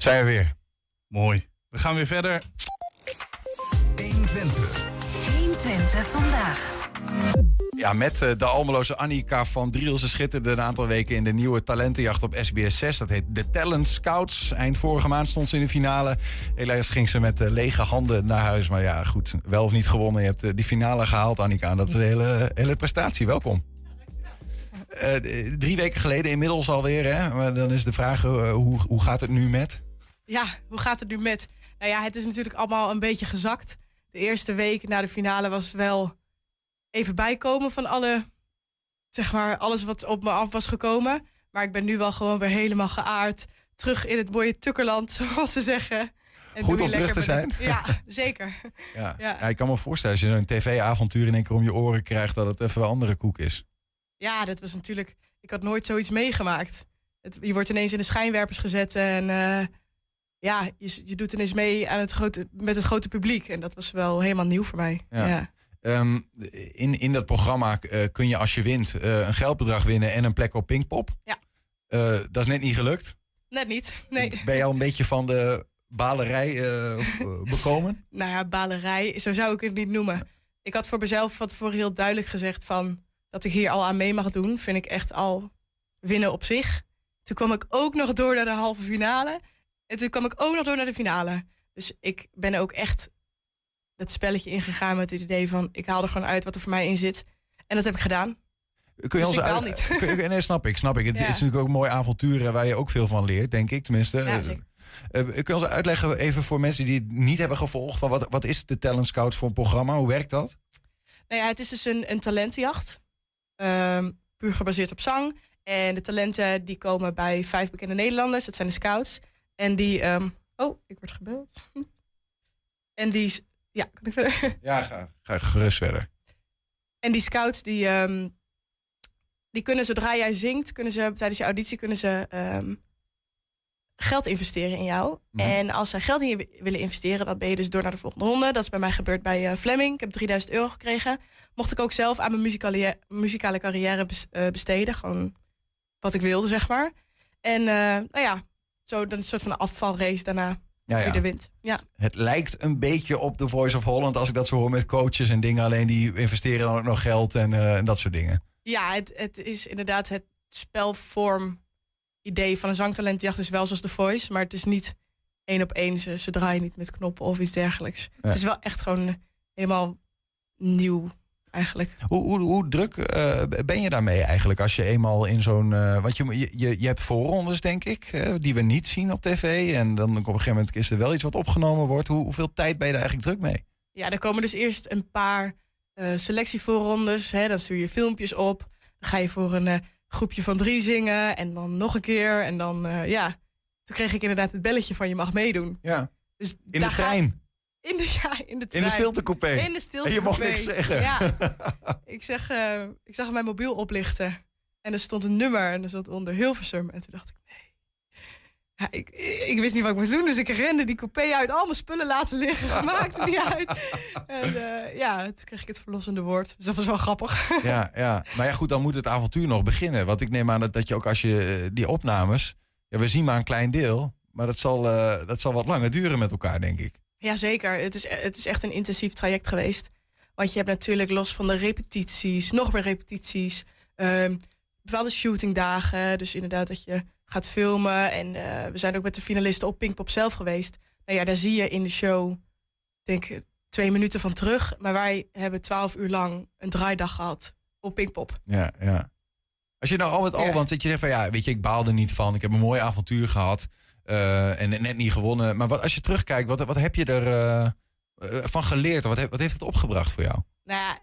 Zijn we weer. Mooi. We gaan weer verder. 1Twente vandaag. Ja, met de Almeloze Annika van Driel. Ze schitterde een aantal weken in de nieuwe talentenjacht op SBS6. Dat heet The Talent Scouts. Eind vorige maand stond ze in de finale. Helaas ging ze met lege handen naar huis. Maar ja, goed, wel of niet gewonnen. Je hebt die finale gehaald, Annika. En dat is een hele prestatie. Welkom. 3 weken geleden inmiddels alweer. Hè? Maar dan is de vraag, hoe gaat het nu met? Ja, hoe gaat het nu met? Nou ja, het is natuurlijk allemaal een beetje gezakt. De eerste week na de finale was wel... even bijkomen van alles wat op me af was gekomen. Maar ik ben nu wel gewoon weer helemaal geaard. Terug in het mooie Tukkerland, zoals ze zeggen. En goed om terug te zijn. Ja, zeker. Ja, ik kan me voorstellen, als je zo'n tv-avontuur in één keer om je oren krijgt... dat het even een andere koek is. Ja, dat was natuurlijk... Ik had nooit zoiets meegemaakt. Je wordt ineens in de schijnwerpers gezet en... je doet ineens mee aan met het grote publiek. En dat was wel helemaal nieuw voor mij. Ja. In dat programma kun je als je wint een geldbedrag winnen en een plek op Pinkpop. Ja. Dat is net niet gelukt. Net niet, nee. Ben je al een beetje van de balerij bekomen? Nou ja, balerij, zo zou ik het niet noemen. Ik had voor mezelf heel duidelijk gezegd van dat ik hier al aan mee mag doen. Vind ik echt al winnen op zich. Toen kwam ik ook nog door naar de halve finale. En toen kwam ik ook nog door naar de finale. Dus ik ben ook echt... het spelletje ingegaan met het idee van... ik haal er gewoon uit wat er voor mij in zit. En dat heb ik gedaan. Kun je dus ik haal niet. Nee, snap ik. Het is natuurlijk ook een mooi avontuur... waar je ook veel van leert, denk ik tenminste. Ja, zeker. Kun je ons uitleggen even voor mensen die het niet hebben gevolgd... van wat is de Talent Scout voor een programma? Hoe werkt dat? Nou ja, het is dus een talentenjacht. Puur gebaseerd op zang. En de talenten die komen bij 5 bekende Nederlanders. Dat zijn de scouts. En die... ik word gebeld. En die... Ja, kan ik verder? Ja, ga gerust verder. En die scouts, die kunnen zodra jij zingt, tijdens je auditie geld investeren in jou. Mm. En als zij geld in je willen investeren, dan ben je dus door naar de volgende ronde. Dat is bij mij gebeurd bij Flemming. Ik heb €3000 gekregen. Mocht ik ook zelf aan mijn muzikale carrière besteden. Gewoon wat ik wilde, zeg maar. En zo dan een soort van afvalrace daarna. Ja. De wind. Ja. Het lijkt een beetje op The Voice of Holland... als ik dat zo hoor met coaches en dingen. Alleen die investeren dan ook nog geld en dat soort dingen. Ja, het is inderdaad het spelvorm-idee van een zangtalentjacht... is wel zoals The Voice, maar het is niet 1 op 1. Ze draaien niet met knoppen of iets dergelijks. Ja. Het is wel echt gewoon helemaal nieuw eigenlijk. Hoe druk ben je daarmee eigenlijk als je eenmaal in zo'n... want je hebt voorrondes, denk ik, die we niet zien op tv. En dan op een gegeven moment is er wel iets wat opgenomen wordt. Hoeveel tijd ben je daar eigenlijk druk mee? Ja, er komen dus eerst een paar selectievoorrondes. Hè, dan stuur je filmpjes op. Dan ga je voor een groepje van 3 zingen. En dan nog een keer. En dan, toen kreeg ik inderdaad het belletje van je mag meedoen. Ja, dus in de trein. In de trein. In de stiltecoupé. En je mocht niks zeggen. Ja. Ik zag mijn mobiel oplichten. En er stond een nummer. En er stond onder Hilversum. En toen dacht ik, nee. Ja, ik wist niet wat ik moest doen. Dus ik rende die coupé uit. Al mijn spullen laten liggen. Maakte niet uit. En toen kreeg ik het verlossende woord. Dus dat was wel grappig. Ja. Maar ja, goed, dan moet het avontuur nog beginnen. Want ik neem aan dat je ook als je die opnames... Ja, we zien maar een klein deel. Maar dat zal wat langer duren met elkaar, denk ik. Ja, zeker. Het is echt een intensief traject geweest. Want je hebt natuurlijk los van de repetities, nog meer repetities. Bepaalde shootingdagen. Dus inderdaad dat je gaat filmen. En we zijn ook met de finalisten op Pinkpop zelf geweest. Nou ja, daar zie je in de show, denk ik, 2 minuten van terug. Maar wij hebben 12 uur lang een draaidag gehad op Pinkpop. Ja. Als je nou al met al, want dat je zegt van ja, weet je, ik baal er niet van. Ik heb een mooi avontuur gehad. En net niet gewonnen. Maar als je terugkijkt, wat heb je er van geleerd? Wat heeft het opgebracht voor jou? Nou ja,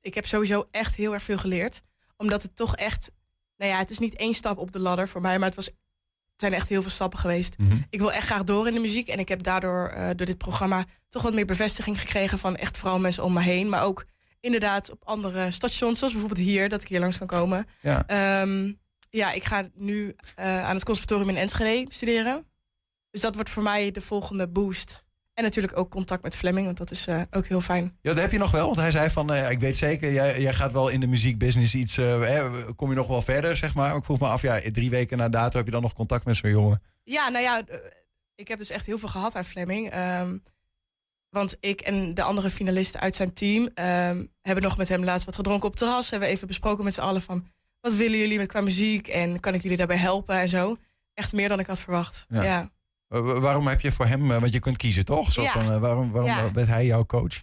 ik heb sowieso echt heel erg veel geleerd. Omdat het toch echt... Nou ja, het is niet 1 stap op de ladder voor mij. Maar het zijn echt heel veel stappen geweest. Mm-hmm. Ik wil echt graag door in de muziek. En ik heb daardoor door dit programma toch wat meer bevestiging gekregen... van echt vooral mensen om me heen. Maar ook inderdaad op andere stations. Zoals bijvoorbeeld hier, dat ik hier langs kan komen. Ja. Ja, ik ga nu aan het conservatorium in Enschede studeren. Dus dat wordt voor mij de volgende boost. En natuurlijk ook contact met Flemming, want dat is ook heel fijn. Ja, dat heb je nog wel. Want hij zei van, ik weet zeker, jij gaat wel in de muziekbusiness iets... kom je nog wel verder, zeg maar. Ik vroeg me af, 3 weken na dato heb je dan nog contact met zo'n jongen? Ja, nou ja, ik heb dus echt heel veel gehad aan Flemming. Want ik en de andere finalisten uit zijn team hebben nog met hem laatst wat gedronken op het terras. Hebben even besproken met z'n allen van, wat willen jullie met qua muziek? En kan ik jullie daarbij helpen en zo? Echt meer dan ik had verwacht, ja. Waarom heb je voor hem, want je kunt kiezen toch? Zo ja. Van, waarom werd hij jouw coach?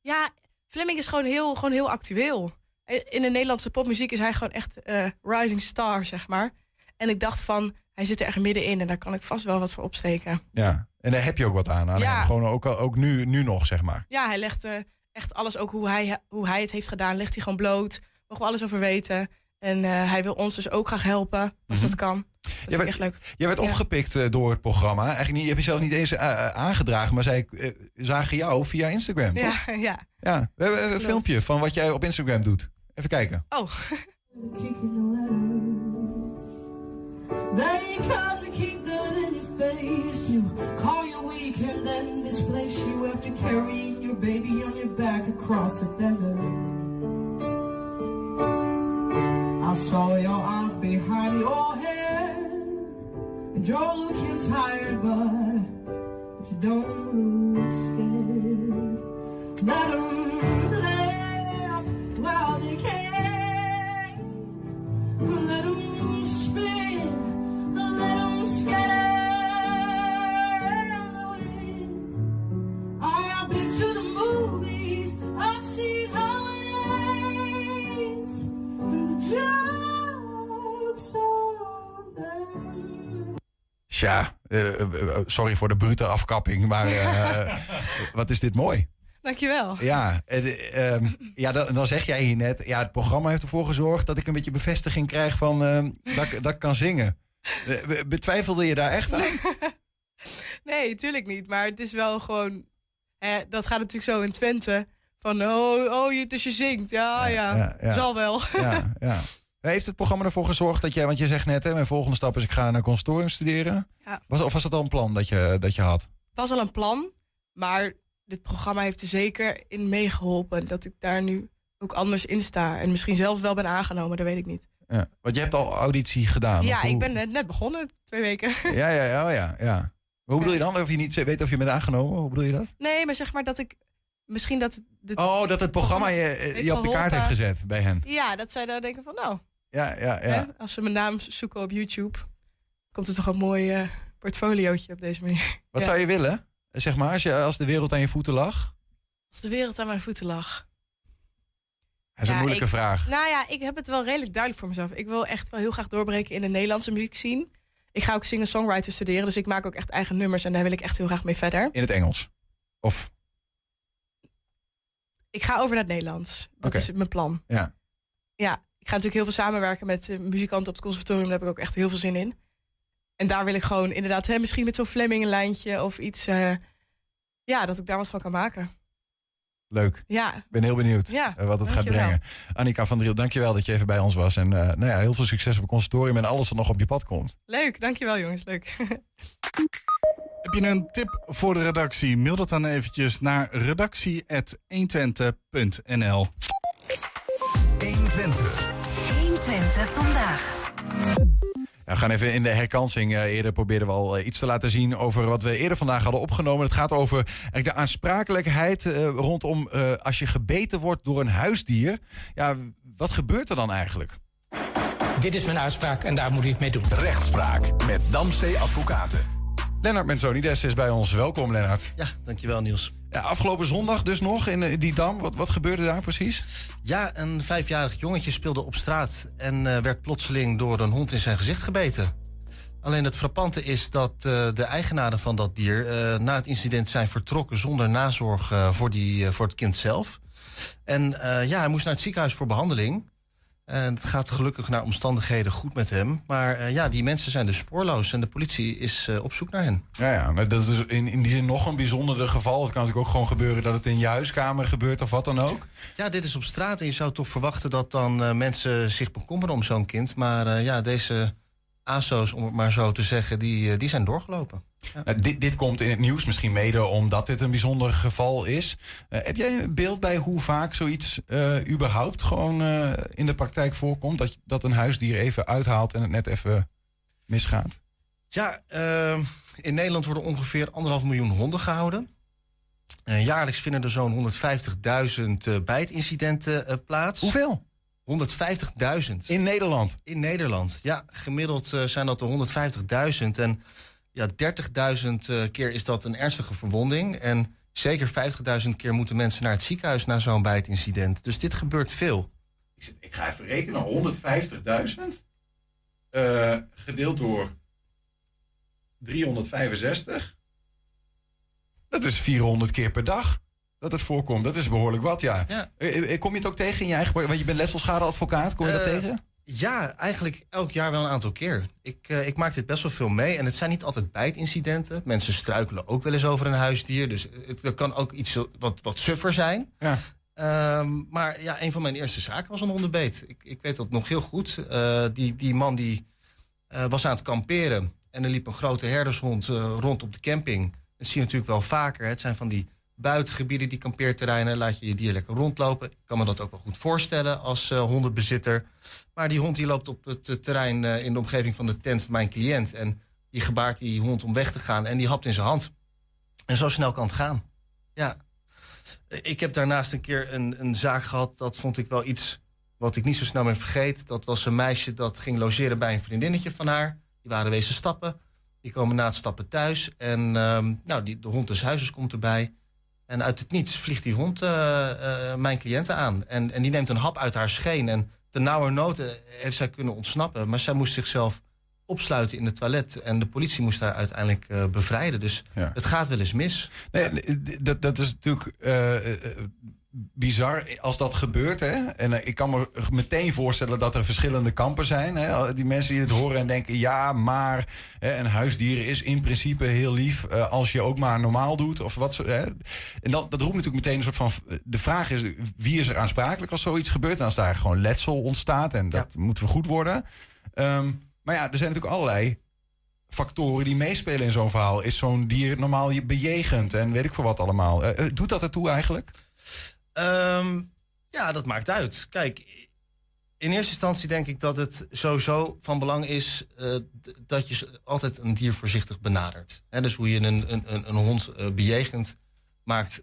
Ja, Flemming is gewoon heel actueel. In de Nederlandse popmuziek is hij gewoon echt rising star, zeg maar. En ik dacht van, hij zit er echt middenin en daar kan ik vast wel wat voor opsteken. Ja, en daar heb je ook wat aan. Ja. Gewoon ook nu nog, zeg maar. Ja, hij legt echt alles, ook hoe hij het heeft gedaan, legt hij gewoon bloot. Mogen we alles over weten. En hij wil ons dus ook graag helpen, als dat kan. Dat vind ik echt leuk. Jij werd opgepikt door het programma. Eigenlijk niet, je hebt jezelf niet eens aangedragen, maar zij zagen jou via Instagram, toch? Ja. We hebben een filmpje van wat jij op Instagram doet. Even kijken. Oh. They come to keep them in your face, to call you weak and then displace you after carrying your baby on your back across the desert. I saw your arms behind your head, and you're looking tired, but you don't look scared. Let them laugh while they can, let them spin. Ja, sorry voor de brute afkapping, maar wat is dit mooi. Dankjewel. Ja, dan zeg jij hier net, ja, het programma heeft ervoor gezorgd dat ik een beetje bevestiging krijg van dat ik kan zingen. Betwijfelde je daar echt aan? Nee, tuurlijk niet. Maar het is wel gewoon... dat gaat natuurlijk zo in Twente. Van, dus je zingt. Ja. Zal wel. Ja. Heeft het programma ervoor gezorgd dat jij... Want je zegt net, hè, mijn volgende stap is ik ga naar conservatorium studeren. Ja. Was dat al een plan dat je had? Het was al een plan. Maar dit programma heeft er zeker in meegeholpen. Dat ik daar nu ook anders in sta. En misschien zelfs wel ben aangenomen, dat weet ik niet. Ja, want je hebt al auditie gedaan? Ja, ik ben net begonnen, 2 weken. Ja. Maar hoe bedoel je dan? Of je niet weet of je bent aangenomen? Hoe bedoel je dat? Nee, maar zeg maar dat ik... Misschien dat... dat het programma je op de kaart heeft gezet bij hen. Ja, dat zij daar denken van nou... Ja. Hè, als ze mijn naam zoeken op YouTube... komt er toch een mooi portfoliootje op deze manier. Wat zou je willen? Zeg maar, als de wereld aan je voeten lag? Als de wereld aan mijn voeten lag... Dat is een moeilijke vraag. Nou ja, ik heb het wel redelijk duidelijk voor mezelf. Ik wil echt wel heel graag doorbreken in de Nederlandse muziek scene. Ik ga ook singer-songwriter studeren, dus ik maak ook echt eigen nummers. En daar wil ik echt heel graag mee verder. In het Engels? Of? Ik ga over naar het Nederlands. Dat is mijn plan. Ja, ik ga natuurlijk heel veel samenwerken met muzikanten op het conservatorium. Daar heb ik ook echt heel veel zin in. En daar wil ik gewoon inderdaad, misschien met zo'n Flemming een lijntje of iets. Dat ik daar wat van kan maken. Leuk. Ja. Ik ben heel benieuwd wat het gaat brengen. Annika van Driel, dankjewel dat je even bij ons was. En heel veel succes op het conservatorium en alles wat nog op je pad komt. Leuk, dankjewel jongens. Leuk. Heb je een tip voor de redactie? Mail dat dan eventjes naar redactie@1twente.nl. 1Twente vandaag. We gaan even in de herkansing. Eerder probeerden we al iets te laten zien over wat we eerder vandaag hadden opgenomen. Het gaat over eigenlijk de aansprakelijkheid rondom als je gebeten wordt door een huisdier. Ja, wat gebeurt er dan eigenlijk? Dit is mijn uitspraak en daar moet ik mee doen. Rechtspraak met Damsté Advocaten. Lennart Mensonides is bij ons. Welkom, Lennart. Ja, dankjewel, Niels. Ja, afgelopen zondag dus nog in Didam. Wat gebeurde daar precies? Ja, een 5-jarig jongetje speelde op straat en werd plotseling door een hond in zijn gezicht gebeten. Alleen het frappante is dat de eigenaren van dat dier na het incident zijn vertrokken zonder nazorg voor het kind zelf. En hij moest naar het ziekenhuis voor behandeling. En het gaat gelukkig naar omstandigheden goed met hem. Maar die mensen zijn dus spoorloos en de politie is op zoek naar hen. Maar dat is dus in die zin nog een bijzondere geval. Het kan natuurlijk ook gewoon gebeuren dat het in je huiskamer gebeurt of wat dan ook. Ja, dit is op straat en je zou toch verwachten dat dan mensen zich bekommeren om zo'n kind. Maar deze ASO's, om het maar zo te zeggen, die zijn doorgelopen. Ja. Nou, dit komt in het nieuws misschien mede omdat dit een bijzonder geval is. Heb jij een beeld bij hoe vaak zoiets überhaupt gewoon in de praktijk voorkomt? Dat een huisdier even uithaalt en het net even misgaat? Ja, in Nederland worden ongeveer 1,5 miljoen honden gehouden. Jaarlijks vinden er zo'n 150.000 bijtincidenten plaats. Hoeveel? 150.000. In Nederland? In Nederland, ja. Gemiddeld zijn dat er 150.000. En ja, 30.000 keer is dat een ernstige verwonding. En zeker 50.000 keer moeten mensen naar het ziekenhuis na zo'n bijtincident. Dus dit gebeurt veel. Ik ga even rekenen. 150.000 gedeeld door 365. Dat is 400 keer per dag dat het voorkomt. Dat is behoorlijk wat, ja. Kom je het ook tegen in je eigen... Want je bent letselschadeadvocaat. Kom je dat tegen? Ja, eigenlijk elk jaar wel een aantal keer. Ik maak dit best wel veel mee. En het zijn niet altijd bijtincidenten. Mensen struikelen ook wel eens over een huisdier. Dus het kan ook iets wat suffer zijn. Ja. Maar ja, een van mijn eerste zaken was een hondenbeet. Ik weet dat nog heel goed. Die man die was aan het kamperen. En er liep een grote herdershond rond op de camping. Dat zie je natuurlijk wel vaker. Hè. Het zijn van die buitengebieden, die kampeerterreinen. Laat je je dier lekker rondlopen. Ik kan me dat ook wel goed voorstellen als hondenbezitter. Maar die hond die loopt op het terrein in de omgeving van de tent van mijn cliënt. En die gebaart die hond om weg te gaan. En die hapt in zijn hand. En zo snel kan het gaan. Ja. Ik heb daarnaast een keer een zaak gehad. Dat vond ik wel iets wat ik niet zo snel meer vergeet. Dat was een meisje dat ging logeren bij een vriendinnetje van haar. Die waren wezen stappen. Die komen na het stappen thuis. En de hond des huizes komt erbij. En uit het niets vliegt die hond mijn cliënten aan. En die neemt een hap uit haar scheen. En ternauwernood heeft zij kunnen ontsnappen. Maar zij moest zichzelf opsluiten in het toilet. En de politie moest haar uiteindelijk bevrijden. Dus ja, het gaat wel eens mis. Nee, dat is natuurlijk... bizar als dat gebeurt, hè? En ik kan me meteen voorstellen dat er verschillende kampen zijn, hè? Die mensen die het horen en denken, ja, maar hè, een huisdier is in principe heel lief als je ook maar normaal doet of wat zo, hè? En dat roept natuurlijk meteen een soort van, de vraag is, wie is er aansprakelijk als zoiets gebeurt? En als daar gewoon letsel ontstaat en dat moet vergoed worden. Maar ja, er zijn natuurlijk allerlei factoren die meespelen in zo'n verhaal. Is zo'n dier normaal je bejegend en weet ik veel wat allemaal? Doet dat ertoe eigenlijk? Ja, dat maakt uit. Kijk, in eerste instantie denk ik dat het sowieso van belang is... dat je altijd een dier voorzichtig benadert. He, dus hoe je een hond bejegend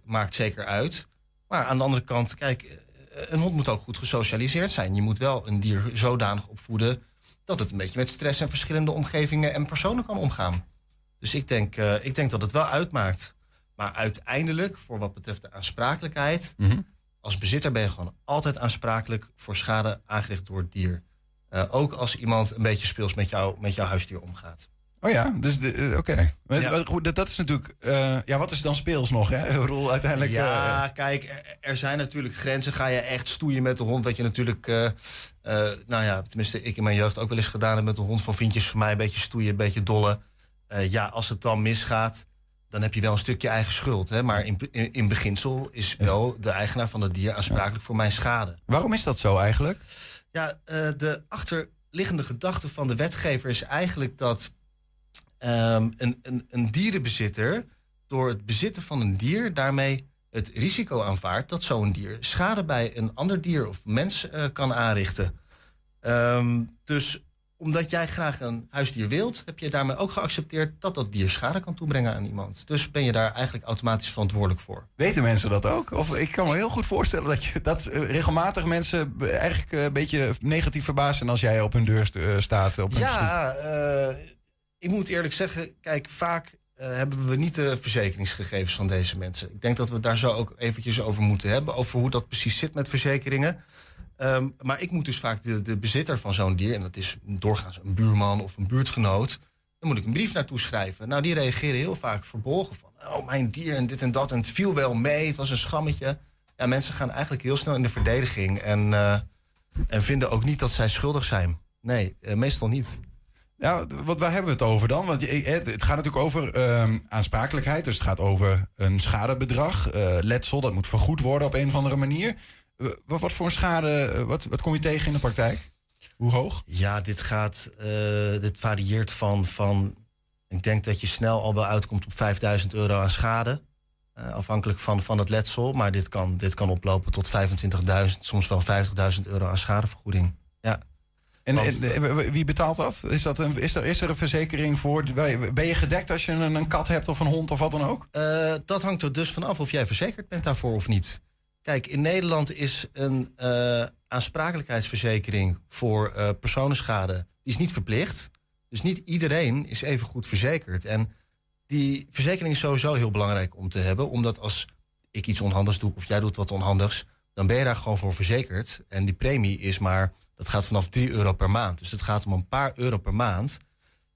maakt zeker uit. Maar aan de andere kant, kijk, een hond moet ook goed gesocialiseerd zijn. Je moet wel een dier zodanig opvoeden... dat het een beetje met stress en verschillende omgevingen en personen kan omgaan. Dus ik denk dat het wel uitmaakt... Maar uiteindelijk, voor wat betreft de aansprakelijkheid... Mm-hmm. Als bezitter ben je gewoon altijd aansprakelijk... voor schade aangericht door het dier. Ook als iemand een beetje speels met jouw huisdier omgaat. Oh ja, dus oké. Ja. Dat is natuurlijk... wat is dan speels nog, hè? Rol uiteindelijk... Ja, kijk, er zijn natuurlijk grenzen. Ga je echt stoeien met de hond? Dat je natuurlijk... tenminste, ik in mijn jeugd ook wel eens gedaan heb... met de hond van vriendjes van mij. Een beetje stoeien, een beetje dollen. Als het dan misgaat... dan heb je wel een stukje eigen schuld. Hè? Maar in beginsel is wel de eigenaar van het dier aansprakelijk voor mijn schade. Waarom is dat zo eigenlijk? Ja, de achterliggende gedachte van de wetgever is eigenlijk dat... een dierenbezitter door het bezitten van een dier... daarmee het risico aanvaardt dat zo'n dier schade bij een ander dier of mens kan aanrichten. Dus... omdat jij graag een huisdier wilt... heb je daarmee ook geaccepteerd dat dat dier schade kan toebrengen aan iemand. Dus ben je daar eigenlijk automatisch verantwoordelijk voor. Weten mensen dat ook? Of ik kan me heel goed voorstellen dat regelmatig mensen... eigenlijk een beetje negatief verbaasd zijn als jij op hun deur staat. Op hun stoep. Ik moet eerlijk zeggen... kijk, vaak hebben we niet de verzekeringsgegevens van deze mensen. Ik denk dat we daar zo ook eventjes over moeten hebben... over hoe dat precies zit met verzekeringen... maar ik moet dus vaak de bezitter van zo'n dier... en dat is doorgaans een buurman of een buurtgenoot... dan moet ik een brief naartoe schrijven. Nou, die reageren heel vaak verbolgen van... oh, mijn dier en dit en dat en het viel wel mee, het was een schammetje. Ja, mensen gaan eigenlijk heel snel in de verdediging... en vinden ook niet dat zij schuldig zijn. Nee, meestal niet. Ja, waar hebben we het over dan? Want het gaat natuurlijk over aansprakelijkheid... dus het gaat over een schadebedrag, letsel... dat moet vergoed worden op een of andere manier... Wat voor schade, wat kom je tegen in de praktijk? Hoe hoog? Ja, dit varieert van... Ik denk dat je snel al wel uitkomt op €5.000 aan schade. Afhankelijk van het letsel. Maar dit kan oplopen tot 25.000, soms wel €50.000 aan schadevergoeding. Ja. En wie betaalt dat? Is er een verzekering voor? Ben je gedekt als je een kat hebt of een hond of wat dan ook? Dat hangt er dus vanaf of jij verzekerd bent daarvoor of niet. Kijk, in Nederland is een aansprakelijkheidsverzekering voor personenschade die is niet verplicht. Dus niet iedereen is even goed verzekerd. En die verzekering is sowieso heel belangrijk om te hebben. Omdat als ik iets onhandigs doe of jij doet wat onhandigs, dan ben je daar gewoon voor verzekerd. En die premie is maar, dat gaat vanaf €3 per maand. Dus het gaat om een paar euro per maand.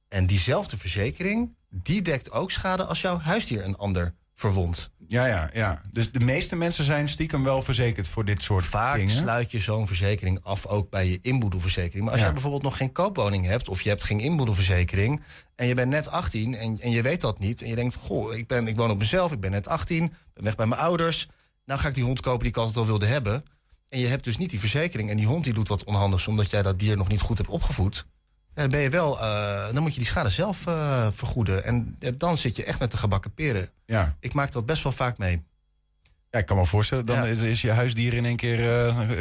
En diezelfde verzekering, die dekt ook schade als jouw huisdier een ander verwondt. Ja. Dus de meeste mensen zijn stiekem wel verzekerd voor dit soort dingen. Vaak sluit je zo'n verzekering af, ook bij je inboedelverzekering. Maar als jij bijvoorbeeld nog geen koopwoning hebt, of je hebt geen inboedelverzekering, en je bent net 18 en je weet dat niet, en je denkt, goh, ik woon op mezelf, ik ben net 18, ben weg bij mijn ouders, nou ga ik die hond kopen die ik altijd al wilde hebben. En je hebt dus niet die verzekering. En die hond die doet wat onhandigs omdat jij dat dier nog niet goed hebt opgevoed. Dan ben je wel, dan moet je die schade zelf vergoeden. En dan zit je echt met de gebakken peren. Ja. Ik maak dat best wel vaak mee. Ja, ik kan me voorstellen. Dan is je huisdier in één keer,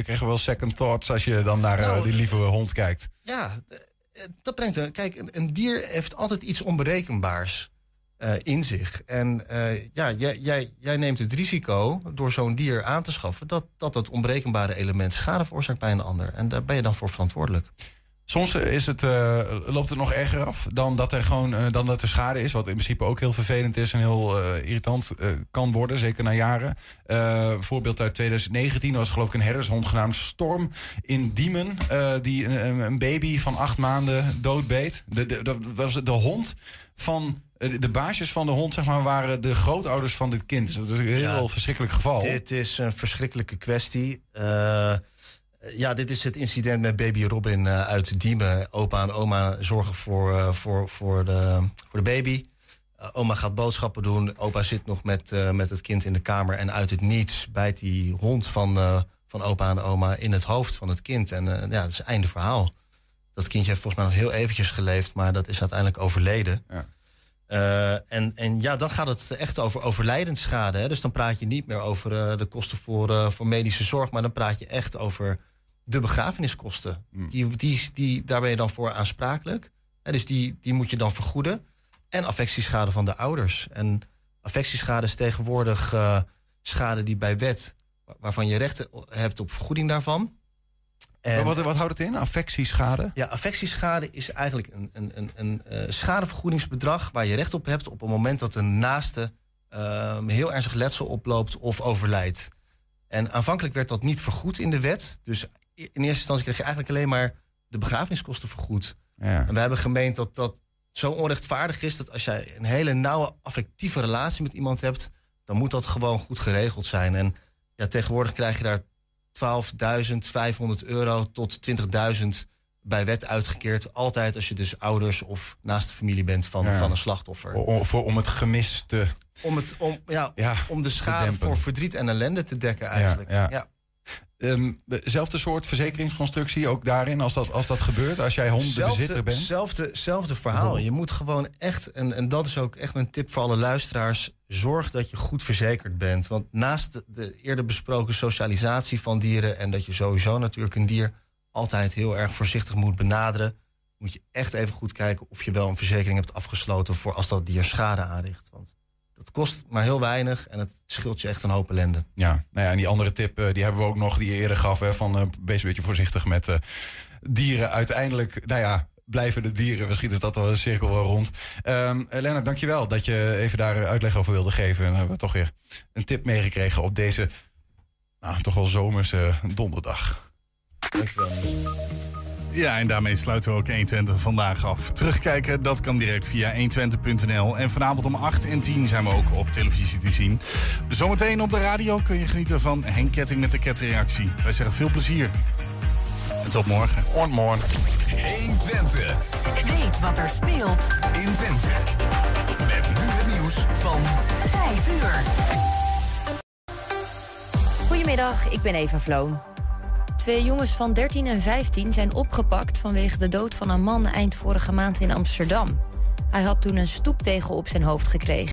krijg je wel second thoughts als je dan naar die lieve hond kijkt. Ja, dat brengt een. Kijk, een dier heeft altijd iets onberekenbaars in zich. En jij neemt het risico door zo'n dier aan te schaffen dat onberekenbare element schade veroorzaakt bij een ander. En daar ben je dan voor verantwoordelijk. Soms is het, loopt het nog erger af dan dat er gewoon dan dat er schade is, wat in principe ook heel vervelend is en heel irritant kan worden, zeker na jaren. Voorbeeld uit 2019 was geloof ik een herdershond genaamd Storm in Diemen, die een baby van 8 maanden doodbeet. Dat was de hond van. De baasjes van de hond, zeg maar, waren de grootouders van dit kind. Dat is een heel verschrikkelijk geval. Dit is een verschrikkelijke kwestie. Dit is het incident met baby Robin uit Diemen. Opa en oma zorgen voor de baby. Oma gaat boodschappen doen. Opa zit nog met het kind in de kamer. En uit het niets bijt die hond van opa en oma in het hoofd van het kind. En dat is het einde verhaal. Dat kindje heeft volgens mij nog heel eventjes geleefd, maar dat is uiteindelijk overleden. Ja. Dan gaat het echt over overlijdensschade. Hè? Dus dan praat je niet meer over de kosten voor medische zorg, maar dan praat je echt over de begrafeniskosten. Mm. Daar ben je dan voor aansprakelijk. Hè? Dus die moet je dan vergoeden. En affectieschade van de ouders. En affectieschade is tegenwoordig schade die bij wet, waarvan je recht hebt op vergoeding daarvan. En wat houdt het in? Affectieschade? Ja, affectieschade is eigenlijk een schadevergoedingsbedrag waar je recht op hebt op het moment dat een naaste heel ernstig letsel oploopt of overlijdt. En aanvankelijk werd dat niet vergoed in de wet. Dus in eerste instantie kreeg je eigenlijk alleen maar de begrafeniskosten vergoed. Ja. En we hebben gemeend dat dat zo onrechtvaardig is dat als jij een hele nauwe affectieve relatie met iemand hebt, dan moet dat gewoon goed geregeld zijn. En ja, tegenwoordig krijg je daar €12.500 tot €20.000 bij wet uitgekeerd. Altijd als je dus ouders of naaste familie bent van een slachtoffer. Om het gemis te... Om de schade voor verdriet en ellende te dekken eigenlijk. Ja. Zelfde soort verzekeringsconstructie ook daarin als dat gebeurt? Als jij hondenbezitter bent? Zelfde verhaal. Je moet gewoon echt, en dat is ook echt mijn tip voor alle luisteraars, zorg dat je goed verzekerd bent. Want naast de eerder besproken socialisatie van dieren en dat je sowieso natuurlijk een dier altijd heel erg voorzichtig moet benaderen, moet je echt even goed kijken of je wel een verzekering hebt afgesloten voor als dat dier schade aanricht. Want het kost maar heel weinig en het scheelt je echt een hoop ellende. Ja, en die andere tip die hebben we ook nog, die je eerder gaf, hè, van wees een beetje voorzichtig met dieren. Uiteindelijk, blijven de dieren. Misschien is dat al een cirkel rond. Lennart, dankjewel dat je even daar uitleg over wilde geven. En dan hebben we toch weer een tip meegekregen op deze toch wel zomerse donderdag. Dankjewel. Ja, en daarmee sluiten we ook 1Twente vandaag af. Terugkijken, dat kan direct via 1Twente.nl. En vanavond om 8 en 10 zijn we ook op televisie te zien. Zometeen op de radio kun je genieten van Henk Ketting met de Kettingreactie. Wij zeggen veel plezier. En tot morgen. Morgen. 1Twente. Weet wat er speelt in Twente. Met nu het nieuws van 5 uur. Goedemiddag, ik ben Eva Floon. 2 jongens van 13 en 15 zijn opgepakt vanwege de dood van een man eind vorige maand in Amsterdam. Hij had toen een stoeptegel op zijn hoofd gekregen.